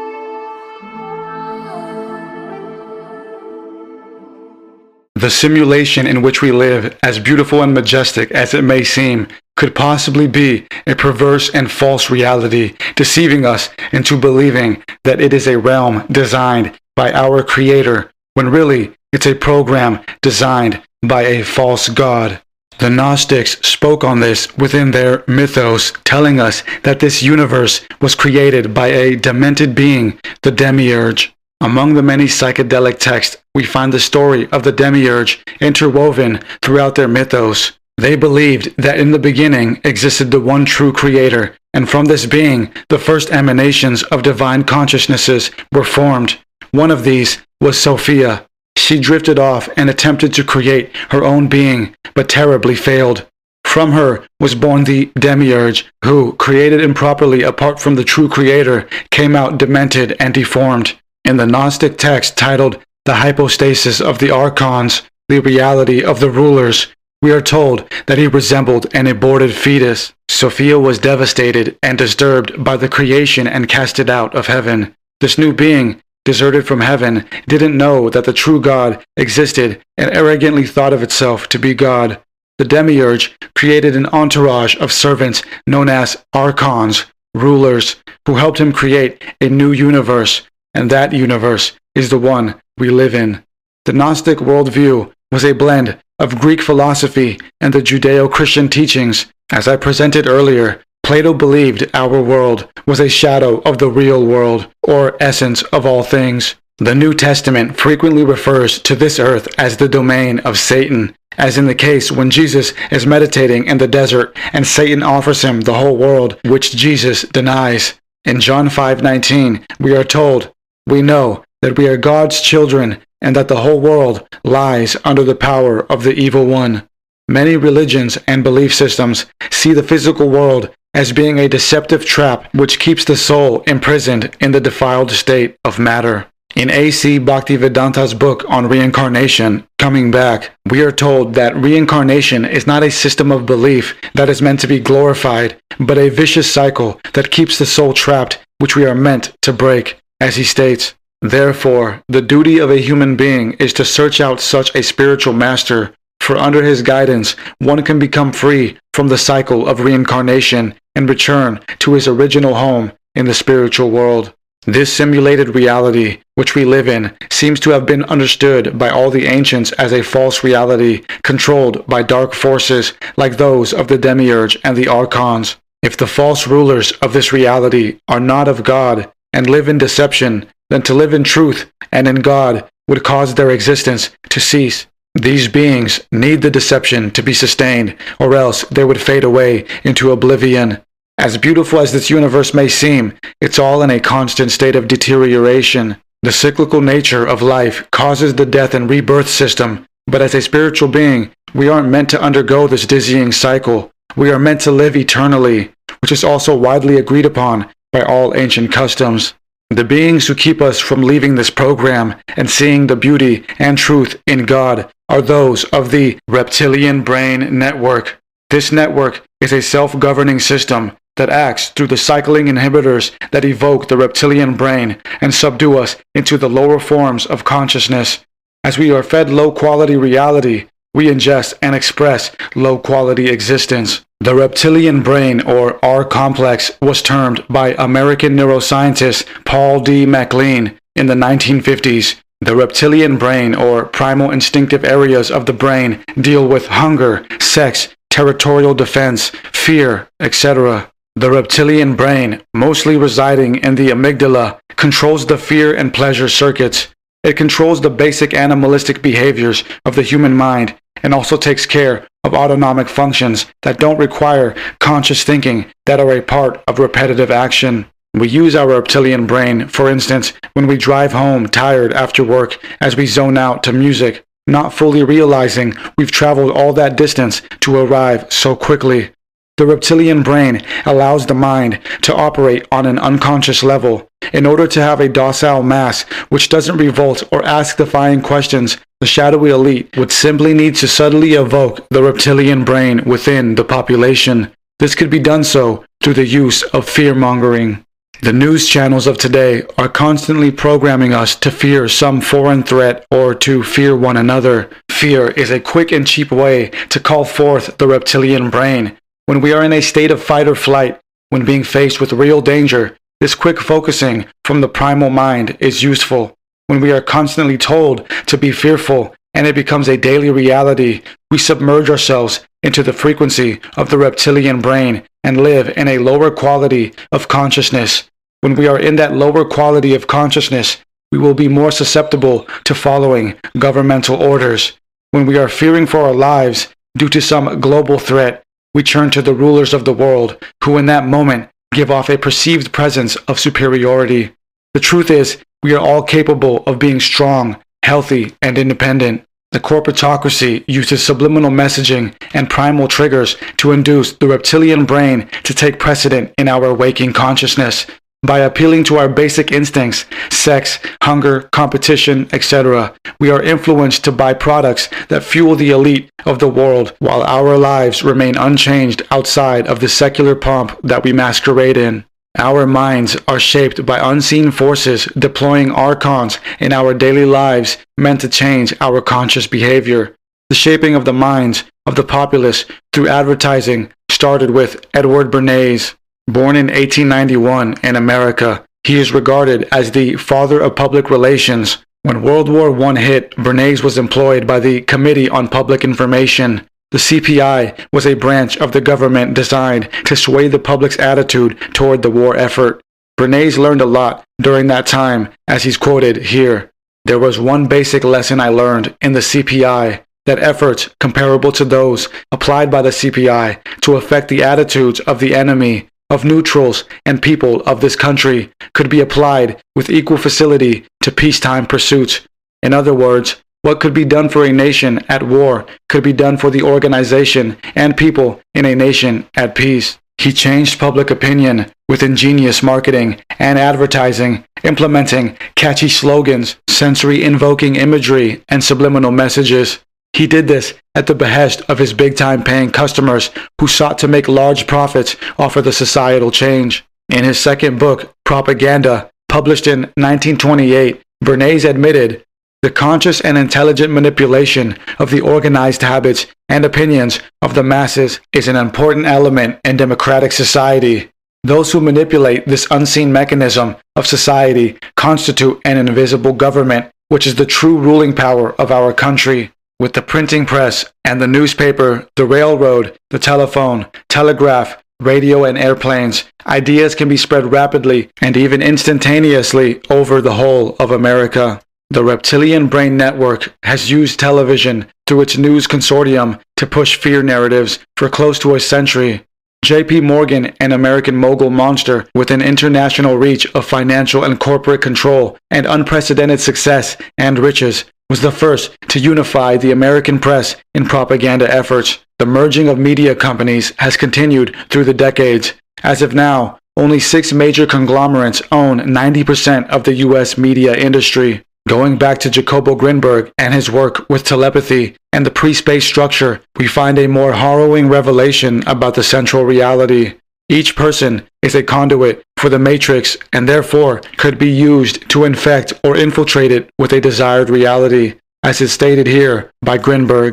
The simulation in which we live, as beautiful and majestic as it may seem, could possibly be a perverse and false reality, deceiving us into believing that it is a realm designed by our Creator, when really it's a program designed by a false god. The Gnostics spoke on this within their mythos, telling us that this universe was created by a demented being, the Demiurge. Among the many psychedelic texts, we find the story of the Demiurge interwoven throughout their mythos. They believed that in the beginning existed the one true creator, and from this being the first emanations of divine consciousnesses were formed. One of these was Sophia. She drifted off and attempted to create her own being, but terribly failed. From her was born the Demiurge, who, created improperly apart from the true creator, came out demented and deformed. In the Gnostic text titled The Hypostasis of the Archons, the Reality of the Rulers, we are told that he resembled an aborted fetus. Sophia was devastated and disturbed by the creation and casted out of heaven. This new being, deserted from heaven, didn't know that the true God existed and arrogantly thought of itself to be God. The Demiurge created an entourage of servants known as Archons, rulers, who helped him create a new universe, and that universe is the one we live in. The Gnostic worldview was a blend of Greek philosophy and the Judeo-Christian teachings. As I presented earlier, Plato believed our world was a shadow of the real world, or essence of all things. The New Testament frequently refers to this earth as the domain of Satan, as in the case when Jesus is meditating in the desert and Satan offers him the whole world, which Jesus denies. In John five nineteen, we are told, "We know that we are God's children and that the whole world lies under the power of the evil one." Many religions and belief systems see the physical world as being a deceptive trap which keeps the soul imprisoned in the defiled state of matter. In A C Bhaktivedanta book on reincarnation, Coming Back, we are told that reincarnation is not a system of belief that is meant to be glorified, but a vicious cycle that keeps the soul trapped, which we are meant to break. As he states, "Therefore, the duty of a human being is to search out such a spiritual master, for under his guidance one can become free from the cycle of reincarnation and return to his original home in the spiritual world." This simulated reality, which we live in, seems to have been understood by all the ancients as a false reality controlled by dark forces like those of the Demiurge and the Archons. If the false rulers of this reality are not of God and live in deception, then to live in truth and in God would cause their existence to cease. These beings need the deception to be sustained, or else they would fade away into oblivion. As beautiful as this universe may seem, it's all in a constant state of deterioration. The cyclical nature of life causes the death and rebirth system, but as a spiritual being, we aren't meant to undergo this dizzying cycle. We are meant to live eternally, which is also widely agreed upon by all ancient customs. The beings who keep us from leaving this program and seeing the beauty and truth in God are those of the Reptilian Brain Network. This network is a self-governing system that acts through the cycling inhibitors that evoke the reptilian brain and subdue us into the lower forms of consciousness. As we are fed low-quality reality, we ingest and express low-quality existence. The reptilian brain, or R-complex, was termed by American neuroscientist Paul D. MacLean in the nineteen fifties. The reptilian brain, or primal instinctive areas of the brain, deal with hunger, sex, territorial defense, fear, et cetera. The reptilian brain, mostly residing in the amygdala, controls the fear and pleasure circuits. It controls the basic animalistic behaviors of the human mind and also takes care of autonomic functions that don't require conscious thinking, that are a part of repetitive action. We use our reptilian brain, for instance, when we drive home tired after work, as we zone out to music, not fully realizing we've traveled all that distance to arrive so quickly. The reptilian brain allows the mind to operate on an unconscious level in order to have a docile mass which doesn't revolt or ask defying questions. The shadowy elite would simply need to subtly evoke the reptilian brain within the population. This could be done so through the use of fear-mongering. The news channels of today are constantly programming us to fear some foreign threat or to fear one another. Fear is a quick and cheap way to call forth the reptilian brain. When we are in a state of fight or flight, when being faced with real danger, this quick focusing from the primal mind is useful. When we are constantly told to be fearful and it becomes a daily reality, we submerge ourselves into the frequency of the reptilian brain and live in a lower quality of consciousness. When we are in that lower quality of consciousness, we will be more susceptible to following governmental orders. When we are fearing for our lives due to some global threat, we turn to the rulers of the world, who in that moment give off a perceived presence of superiority. The truth is, we are all capable of being strong, healthy, and independent. The corporatocracy uses subliminal messaging and primal triggers to induce the reptilian brain to take precedent in our waking consciousness. By appealing to our basic instincts, sex, hunger, competition, et cetera, we are influenced to buy products that fuel the elite of the world while our lives remain unchanged outside of the secular pomp that we masquerade in. Our minds are shaped by unseen forces deploying archons in our daily lives meant to change our conscious behavior. The shaping of the minds of the populace through advertising started with Edward Bernays. Born in eighteen ninety-one in America, he is regarded as the father of public relations. When World War One hit, Bernays was employed by the Committee on Public Information. The C P I was a branch of the government designed to sway the public's attitude toward the war effort. Bernays learned a lot during that time, as he's quoted here. "There was one basic lesson I learned in the C P I. That efforts comparable to those applied by the C P I to affect the attitudes of the enemy, of neutrals and people of this country could be applied with equal facility to peacetime pursuits. In other words, what could be done for a nation at war could be done for the organization and people in a nation at peace." He changed public opinion with ingenious marketing and advertising, implementing catchy slogans, sensory-invoking imagery, and subliminal messages. He did this at the behest of his big-time paying customers who sought to make large profits off of the societal change. In his second book, Propaganda, published in nineteen twenty-eight, Bernays admitted, "The conscious and intelligent manipulation of the organized habits and opinions of the masses is an important element in democratic society. Those who manipulate this unseen mechanism of society constitute an invisible government, which is the true ruling power of our country." With the printing press and the newspaper, the railroad, the telephone, telegraph, radio, and airplanes, ideas can be spread rapidly and even instantaneously over the whole of America. The Reptilian Brain Network has used television through its news consortium to push fear narratives for close to a century. J P Morgan, an American mogul monster with an international reach of financial and corporate control and unprecedented success and riches, was the first to unify the American press in propaganda efforts. The merging of media companies has continued through the decades. As of now, only six major conglomerates own ninety percent of the U S media industry. Going back to Jacobo Grinberg and his work with telepathy and the pre-space structure, we find a more harrowing revelation about the central reality. Each person is a conduit for the matrix and therefore could be used to infect or infiltrate it with a desired reality, as is stated here by Grinberg.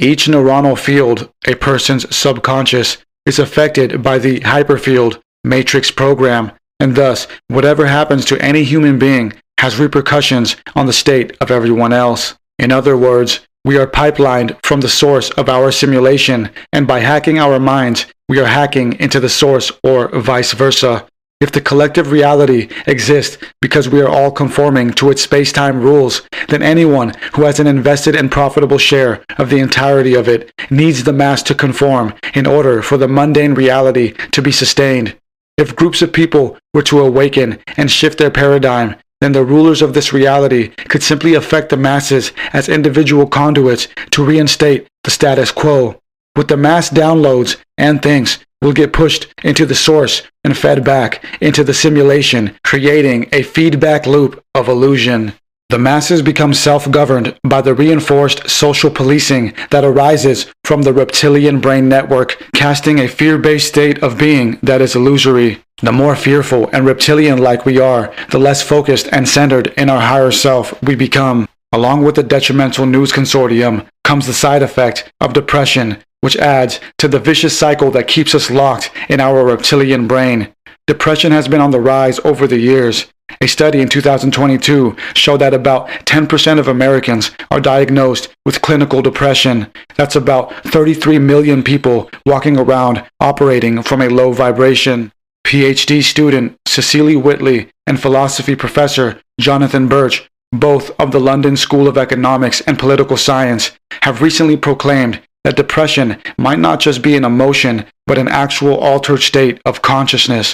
Each neuronal field, a person's subconscious, is affected by the hyperfield matrix program, and thus whatever happens to any human being has repercussions on the state of everyone else. In other words, we are pipelined from the source of our simulation, and by hacking our minds, we are hacking into the source or vice versa. If the collective reality exists because we are all conforming to its space-time rules, then anyone who has an invested and profitable share of the entirety of it needs the mass to conform in order for the mundane reality to be sustained. If groups of people were to awaken and shift their paradigm, then the rulers of this reality could simply affect the masses as individual conduits to reinstate the status quo. With the mass downloads and things will get pushed into the source and fed back into the simulation, creating a feedback loop of illusion. The masses become self-governed by the reinforced social policing that arises from the reptilian brain network, casting a fear-based state of being that is illusory. The more fearful and reptilian-like we are, the less focused and centered in our higher self we become. Along with the detrimental news consortium comes the side effect of depression, which adds to the vicious cycle that keeps us locked in our reptilian brain. Depression has been on the rise over the years. A study in two thousand twenty-two showed that about ten percent of Americans are diagnosed with clinical depression. That's about thirty-three million people walking around operating from a low vibration. P H D student Cecily Whitley and philosophy professor Jonathan Birch, both of the London School of Economics and Political Science, have recently proclaimed that depression might not just be an emotion, but an actual altered state of consciousness.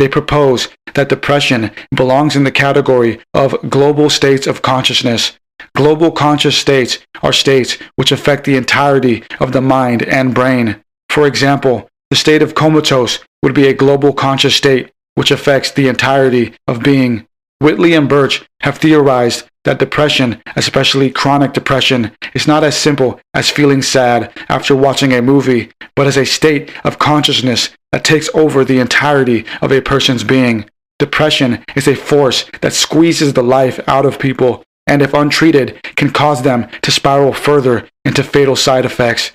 They propose that depression belongs in the category of global states of consciousness. Global conscious states are states which affect the entirety of the mind and brain. For example, the state of comatose would be a global conscious state which affects the entirety of being. Whitley and Birch have theorized that depression, especially chronic depression, is not as simple as feeling sad after watching a movie, but as a state of consciousness that takes over the entirety of a person's being. Depression is a force that squeezes the life out of people, and if untreated, can cause them to spiral further into fatal side effects.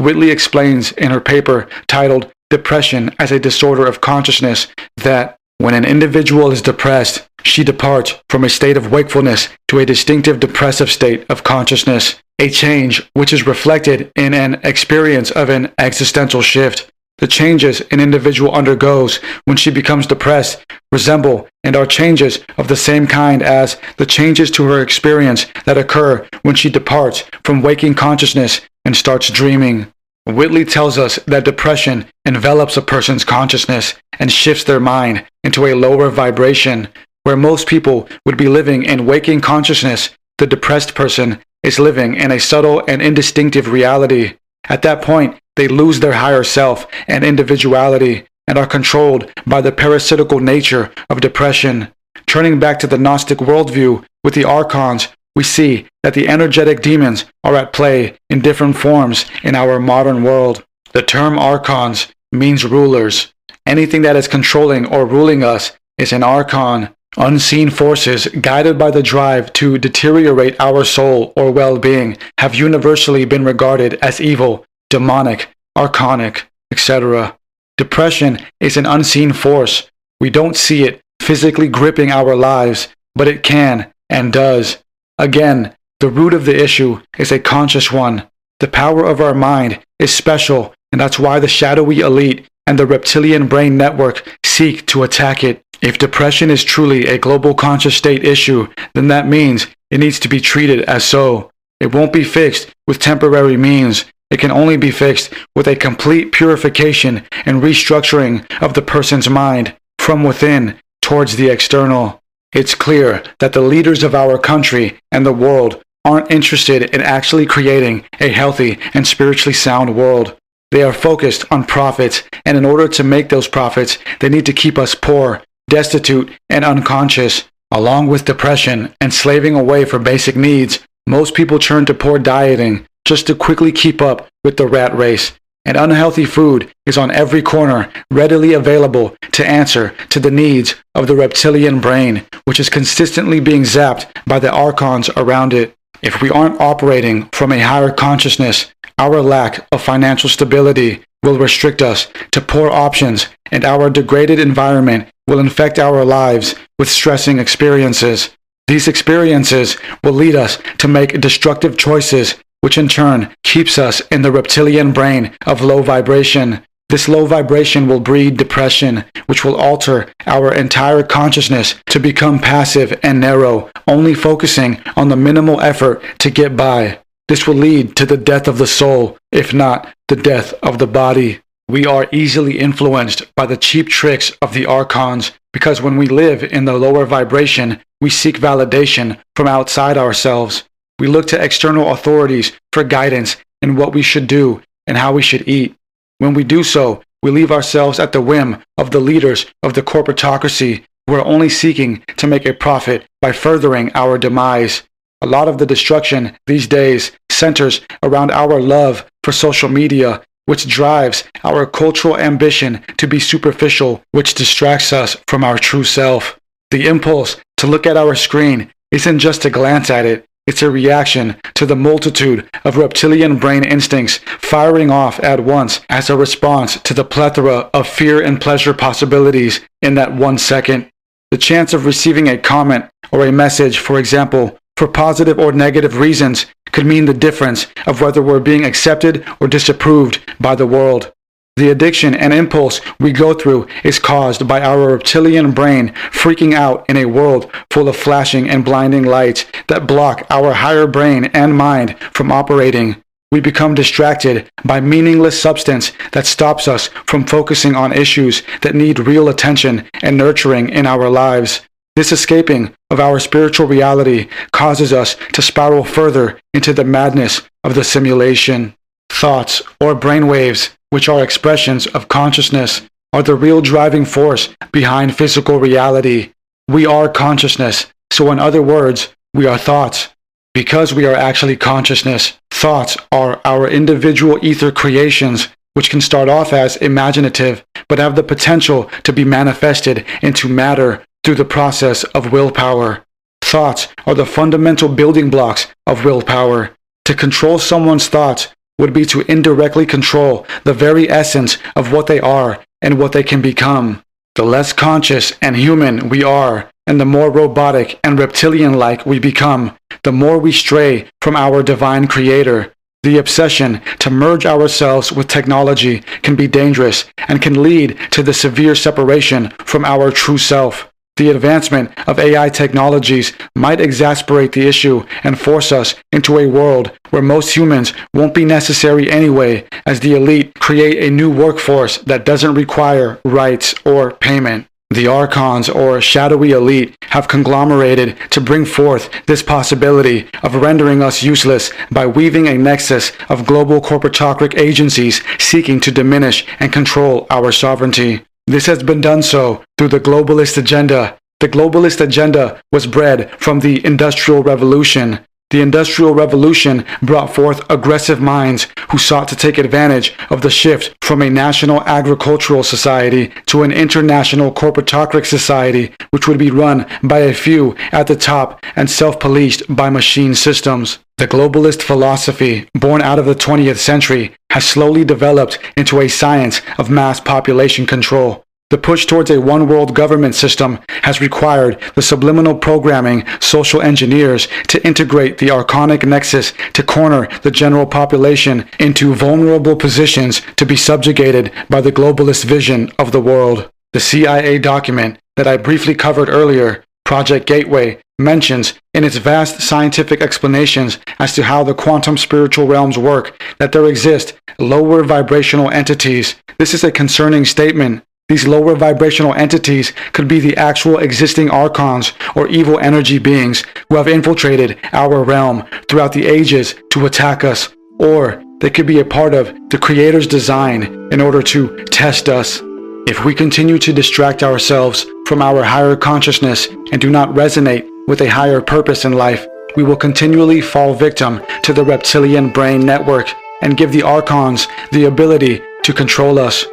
Whitley explains in her paper titled Depression as a Disorder of Consciousness that when an individual is depressed, she departs from a state of wakefulness to a distinctive depressive state of consciousness, a change which is reflected in an experience of an existential shift. The changes an individual undergoes when she becomes depressed resemble and are changes of the same kind as the changes to her experience that occur when she departs from waking consciousness and starts dreaming. Whitley tells us that depression envelops a person's consciousness and shifts their mind into a lower vibration. Where most people would be living in waking consciousness, the depressed person is living in a subtle and indistinctive reality. At that point, they lose their higher self and individuality and are controlled by the parasitical nature of depression. Turning back to the Gnostic worldview with the archons, we see that the energetic demons are at play in different forms in our modern world. The term archons means rulers. Anything that is controlling or ruling us is an archon, unseen forces guided by the drive to deteriorate our soul or well-being have universally been regarded as evil, demonic, archonic, et cetera. Depression is an unseen force. We don't see it physically gripping our lives, but it can and does. Again, the root of the issue is a conscious one. The power of our mind is special, and that's why the shadowy elite and the reptilian brain network seek to attack it. If depression is truly a global conscious state issue, then that means it needs to be treated as so. It won't be fixed with temporary means. It can only be fixed with a complete purification and restructuring of the person's mind from within towards the external. It's clear that the leaders of our country and the world aren't interested in actually creating a healthy and spiritually sound world. They are focused on profits, and in order to make those profits, they need to keep us poor, destitute, and unconscious. Along with depression and slaving away for basic needs, most people turn to poor dieting just to quickly keep up with the rat race. And unhealthy food is on every corner, readily available to answer to the needs of the reptilian brain, which is consistently being zapped by the archons around it. If we aren't operating from a higher consciousness, our lack of financial stability will restrict us to poor options, and our degraded environment will infect our lives with stressing experiences. These experiences will lead us to make destructive choices, which in turn keeps us in the reptilian brain of low vibration. This low vibration will breed depression, which will alter our entire consciousness to become passive and narrow, only focusing on the minimal effort to get by. This will lead to the death of the soul, if not the death of the body. We are easily influenced by the cheap tricks of the archons, because when we live in the lower vibration, we seek validation from outside ourselves. We look to external authorities for guidance in what we should do and how we should eat. When we do so, we leave ourselves at the whim of the leaders of the corporatocracy who are only seeking to make a profit by furthering our demise. A lot of the destruction these days centers around our love for social media, which drives our cultural ambition to be superficial, which distracts us from our true self. The impulse to look at our screen isn't just a glance at it. It's a reaction to the multitude of reptilian brain instincts firing off at once as a response to the plethora of fear and pleasure possibilities in that one second. The chance of receiving a comment or a message, for example, for positive or negative reasons could mean the difference of whether we're being accepted or disapproved by the world. The addiction and impulse we go through is caused by our reptilian brain freaking out in a world full of flashing and blinding lights that block our higher brain and mind from operating. We become distracted by meaningless substance that stops us from focusing on issues that need real attention and nurturing in our lives. This escaping of our spiritual reality causes us to spiral further into the madness of the simulation. Thoughts, or brainwaves, which are expressions of consciousness, are the real driving force behind physical reality. We are consciousness, so in other words, we are thoughts. Because we are actually consciousness, thoughts are our individual ether creations, which can start off as imaginative, but have the potential to be manifested into matter through the process of willpower. Thoughts are the fundamental building blocks of willpower. To control someone's thoughts would be to indirectly control the very essence of what they are and what they can become. The less conscious and human we are, and the more robotic and reptilian-like we become, the more we stray from our divine creator. The obsession to merge ourselves with technology can be dangerous and can lead to the severe separation from our true self. The advancement of A I technologies might exacerbate the issue and force us into a world where most humans won't be necessary anyway, as the elite create a new workforce that doesn't require rights or payment. The archons, or shadowy elite, have conglomerated to bring forth this possibility of rendering us useless by weaving a nexus of global corporatocratic agencies seeking to diminish and control our sovereignty. This has been done so through the globalist agenda. The globalist agenda was bred from the Industrial Revolution. The Industrial Revolution brought forth aggressive minds who sought to take advantage of the shift from a national agricultural society to an international corporatocratic society, which would be run by a few at the top and self-policed by machine systems. The globalist philosophy, born out of the twentieth century, has slowly developed into a science of mass population control. The push towards a one-world government system has required the subliminal programming social engineers to integrate the archonic nexus to corner the general population into vulnerable positions to be subjugated by the globalist vision of the world. The C I A document that I briefly covered earlier, Project Gateway, mentions in its vast scientific explanations as to how the quantum spiritual realms work that there exist lower vibrational entities. This is a concerning statement. These lower vibrational entities could be the actual existing archons or evil energy beings who have infiltrated our realm throughout the ages to attack us, or they could be a part of the Creator's design in order to test us. If we continue to distract ourselves from our higher consciousness and do not resonate with a higher purpose in life, we will continually fall victim to the reptilian brain network and give the archons the ability to control us.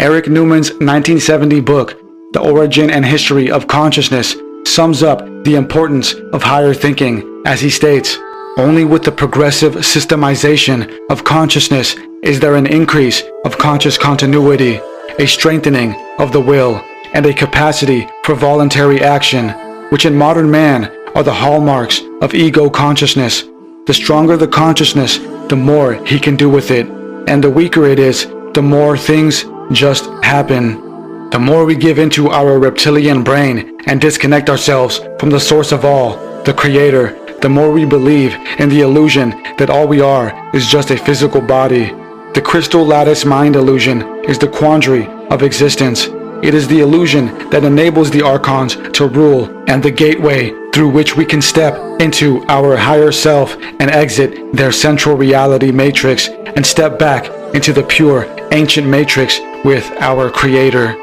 Eric Newman's nineteen seventy book, The Origin and History of Consciousness, sums up the importance of higher thinking, as he states, "Only with the progressive systemization of consciousness is there an increase of conscious continuity, a strengthening of the will, and a capacity for voluntary action, which in modern man are the hallmarks of ego consciousness. The stronger the consciousness, the more he can do with it, and the weaker it is, the more things just happen. The more we give into our reptilian brain and disconnect ourselves from the source of all, the Creator, the more we believe in the illusion that all we are is just a physical body. The crystal lattice mind illusion is the quandary of existence. It is the illusion that enables the archons to rule and the gateway through which we can step into our higher self and exit their central reality matrix and step back into the pure ancient matrix with our Creator."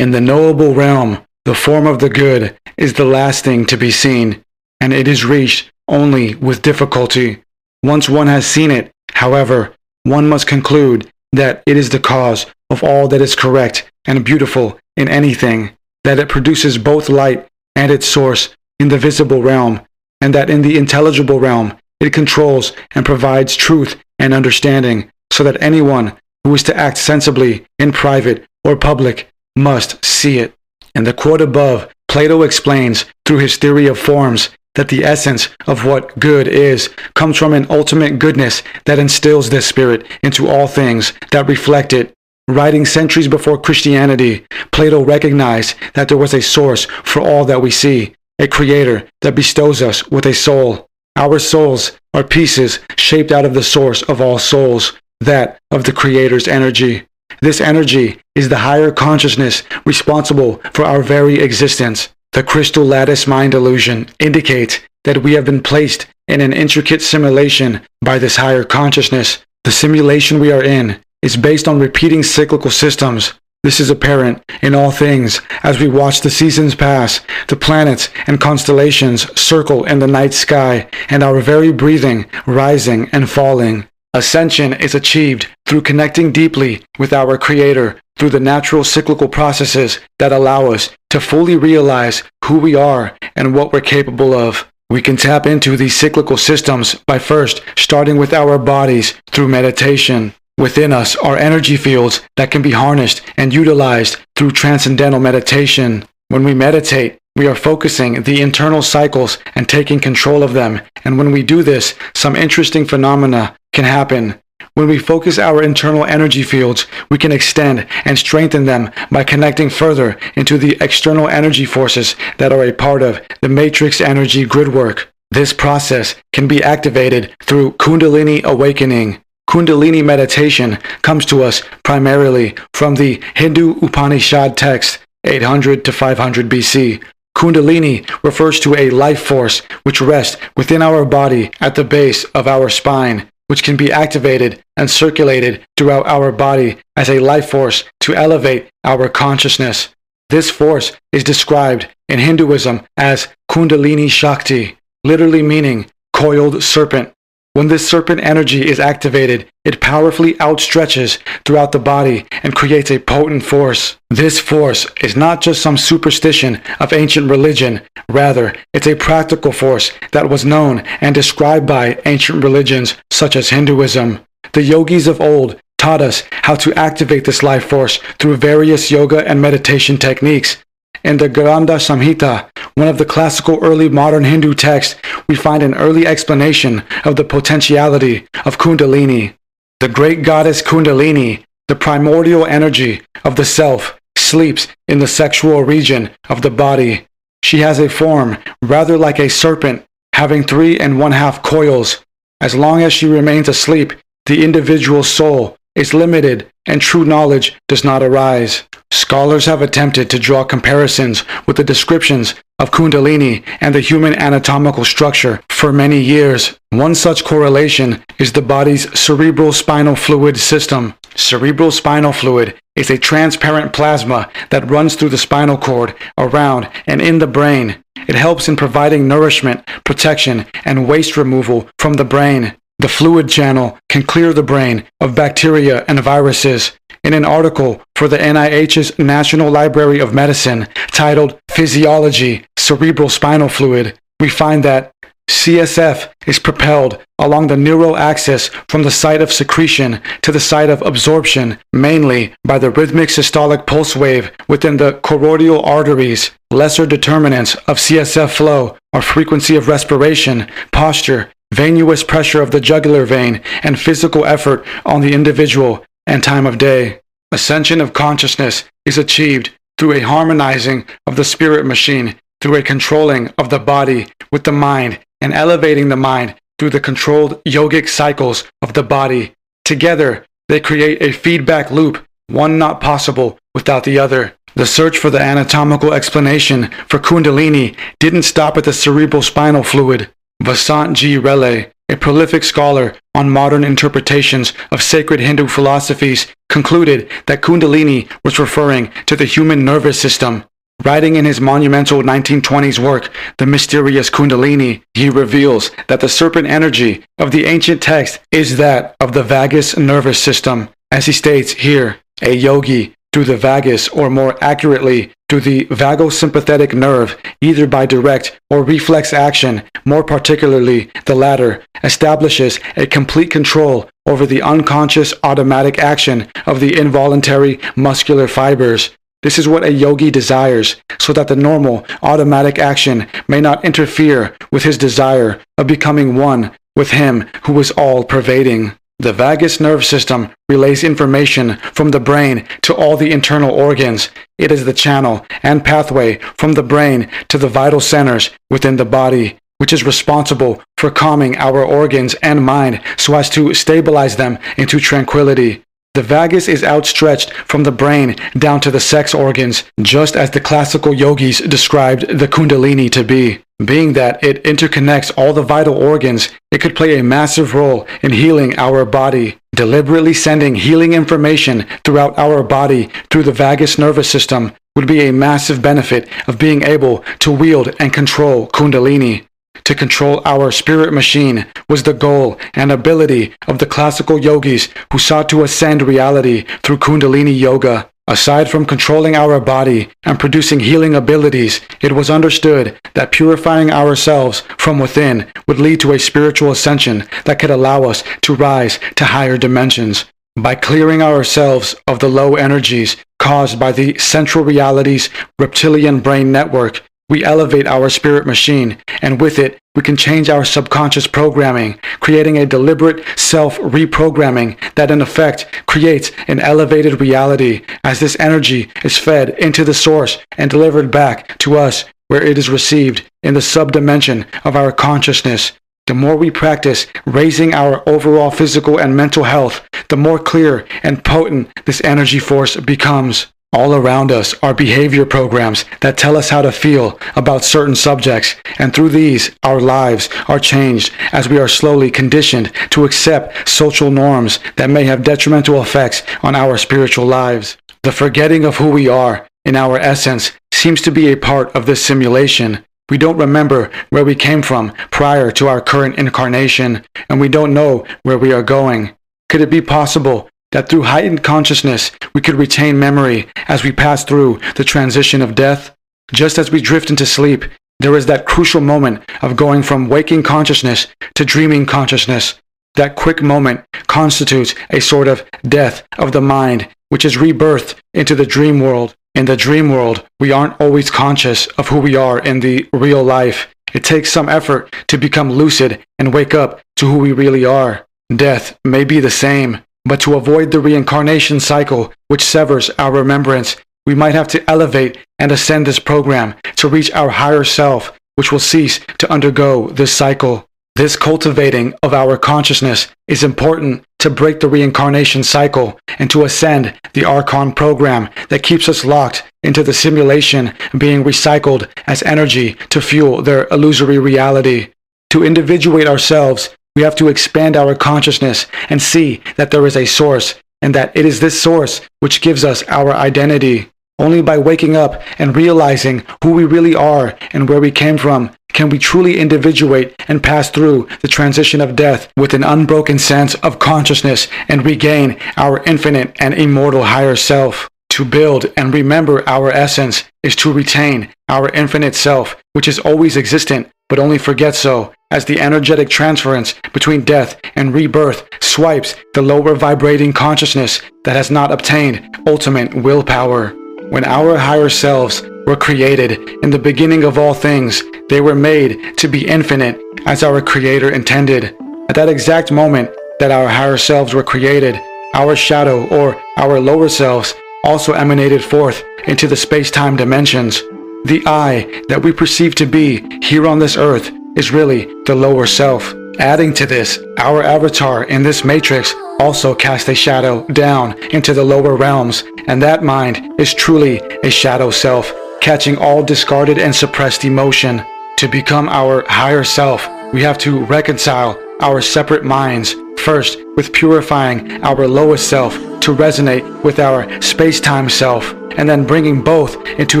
In the knowable realm, the form of the good is the last thing to be seen, and it is reached only with difficulty. Once one has seen it, however, one must conclude that it is the cause of all that is correct and beautiful in anything, that it produces both light and its source in the visible realm, and that in the intelligible realm it controls and provides truth and understanding, so that anyone who is to act sensibly in private or public must see it. In the quote above, Plato explains through his theory of forms that the essence of what good is comes from an ultimate goodness that instills this spirit into all things that reflect it. Writing centuries before Christianity, Plato recognized that there was a source for all that we see, a creator that bestows us with a soul. Our souls are pieces shaped out of the source of all souls, that of the creator's energy. This energy is the higher consciousness responsible for our very existence. The crystal lattice mind illusion indicates that we have been placed in an intricate simulation by this higher consciousness. The simulation we are in is based on repeating cyclical systems. This is apparent in all things as we watch the seasons pass, the planets and constellations circle in the night sky, and our very breathing rising and falling. Ascension is achieved through connecting deeply with our Creator through the natural cyclical processes that allow us to fully realize who we are and what we're capable of. We can tap into these cyclical systems by first starting with our bodies through meditation. Within us are energy fields that can be harnessed and utilized through transcendental meditation. When we meditate, we are focusing the internal cycles and taking control of them. And when we do this, some interesting phenomena can happen. When we focus our internal energy fields, we can extend and strengthen them by connecting further into the external energy forces that are a part of the matrix energy grid work. This process can be activated through Kundalini awakening. Kundalini meditation comes to us primarily from the Hindu Upanishad text eight hundred to five hundred B C. Kundalini refers to a life force which rests within our body at the base of our spine, which can be activated and circulated throughout our body as a life force to elevate our consciousness. This force is described in Hinduism as Kundalini Shakti, literally meaning coiled serpent. When this serpent energy is activated, it powerfully outstretches throughout the body and creates a potent force. This force is not just some superstition of ancient religion. Rather, it's a practical force that was known and described by ancient religions such as Hinduism. The yogis of old taught us how to activate this life force through various yoga and meditation techniques. In the Garanda Samhita, one of the classical early modern Hindu texts, we find an early explanation of the potentiality of Kundalini. The great goddess Kundalini, the primordial energy of the self, sleeps in the sexual region of the body. She has a form rather like a serpent, having three and one half coils. As long as she remains asleep, the individual soul is limited and true knowledge does not arise. Scholars have attempted to draw comparisons with the descriptions of Kundalini and the human anatomical structure for many years. One such correlation is the body's cerebrospinal fluid system. Cerebrospinal fluid is a transparent plasma that runs through the spinal cord, around, and in the brain. It helps in providing nourishment, protection, and waste removal from the brain. The fluid channel can clear the brain of bacteria and viruses. In an article for the N I H's National Library of Medicine titled Physiology, Cerebrospinal Fluid, we find that C S F is propelled along the neural axis from the site of secretion to the site of absorption, mainly by the rhythmic systolic pulse wave within the choroidal arteries. Lesser determinants of C S F flow are frequency of respiration, posture, venous pressure of the jugular vein, and physical effort on the individual, and time of day. Ascension of consciousness is achieved through a harmonizing of the spirit machine, through a controlling of the body with the mind, and elevating the mind through the controlled yogic cycles of the body. Together, they create a feedback loop, one not possible without the other. The search for the anatomical explanation for Kundalini didn't stop at the cerebrospinal fluid. Vasant G. Rele, a prolific scholar on modern interpretations of sacred Hindu philosophies, concluded that Kundalini was referring to the human nervous system. Writing in his monumental nineteen twenties work, The Mysterious Kundalini, he reveals that the serpent energy of the ancient text is that of the vagus nervous system. As he states here, a yogi, through the vagus, or more accurately, through the vagosympathetic nerve, either by direct or reflex action, more particularly the latter, establishes a complete control over the unconscious automatic action of the involuntary muscular fibers. This is what a yogi desires, so that the normal automatic action may not interfere with his desire of becoming one with him who is all-pervading. The vagus nerve system relays information from the brain to all the internal organs. It is the channel and pathway from the brain to the vital centers within the body, which is responsible for calming our organs and mind so as to stabilize them into tranquility. The vagus is outstretched from the brain down to the sex organs, just as the classical yogis described the kundalini to be. Being that it interconnects all the vital organs, it could play a massive role in healing our body. Deliberately sending healing information throughout our body through the vagus nervous system would be a massive benefit of being able to wield and control kundalini. To control our spirit machine was the goal and ability of the classical yogis who sought to ascend reality through kundalini yoga. Aside from controlling our body and producing healing abilities, it was understood that purifying ourselves from within would lead to a spiritual ascension that could allow us to rise to higher dimensions. By clearing ourselves of the low energies caused by the central reality's reptilian brain network, we elevate our spirit machine, and with it, we can change our subconscious programming, creating a deliberate self-reprogramming that in effect creates an elevated reality as this energy is fed into the source and delivered back to us where it is received in the subdimension of our consciousness. The more we practice raising our overall physical and mental health, the more clear and potent this energy force becomes. All around us are behavior programs that tell us how to feel about certain subjects, and through these, our lives are changed as we are slowly conditioned to accept social norms that may have detrimental effects on our spiritual lives. The forgetting of who we are, in our essence, seems to be a part of this simulation. We don't remember where we came from prior to our current incarnation, and we don't know where we are going. Could it be possible that through heightened consciousness, we could retain memory as we pass through the transition of death? Just as we drift into sleep, there is that crucial moment of going from waking consciousness to dreaming consciousness. That quick moment constitutes a sort of death of the mind, which is rebirthed into the dream world. In the dream world, we aren't always conscious of who we are in the real life. It takes some effort to become lucid and wake up to who we really are. Death may be the same, but to avoid the reincarnation cycle which severs our remembrance, we might have to elevate and ascend this program to reach our higher self, which will cease to undergo this cycle. This cultivating of our consciousness is important to break the reincarnation cycle and to ascend the archon program that keeps us locked into the simulation being recycled as energy to fuel their illusory reality. To individuate ourselves, we have to expand our consciousness and see that there is a source, and that it is this source which gives us our identity. Only by waking up and realizing who we really are and where we came from can we truly individuate and pass through the transition of death with an unbroken sense of consciousness and regain our infinite and immortal higher self. To build and remember our essence is to retain our infinite self, which is always existent but only forgets so, as the energetic transference between death and rebirth swipes the lower vibrating consciousness that has not obtained ultimate willpower. When our higher selves were created in the beginning of all things, they were made to be infinite as our Creator intended. At that exact moment that our higher selves were created, our shadow or our lower selves also emanated forth into the space-time dimensions. The I that we perceive to be here on this earth is really the lower self. Adding to this, our avatar in this matrix also casts a shadow down into the lower realms, and that mind is truly a shadow self, catching all discarded and suppressed emotion. To become our higher self, we have to reconcile our separate minds, first with purifying our lowest self to resonate with our space-time self, and then bringing both into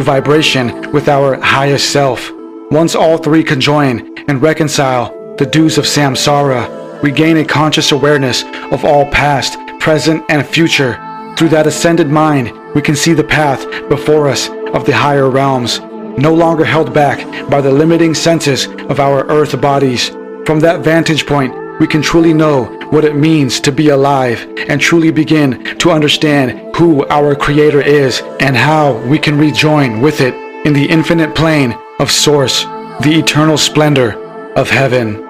vibration with our highest self. Once all three conjoin and reconcile the dues of samsara, we gain a conscious awareness of all past, present, and future. Through that ascended mind, we can see the path before us of the higher realms, no longer held back by the limiting senses of our earth bodies. From that vantage point, we can truly know what it means to be alive and truly begin to understand who our Creator is and how we can rejoin with it in the infinite plane of Source, the eternal splendor of heaven.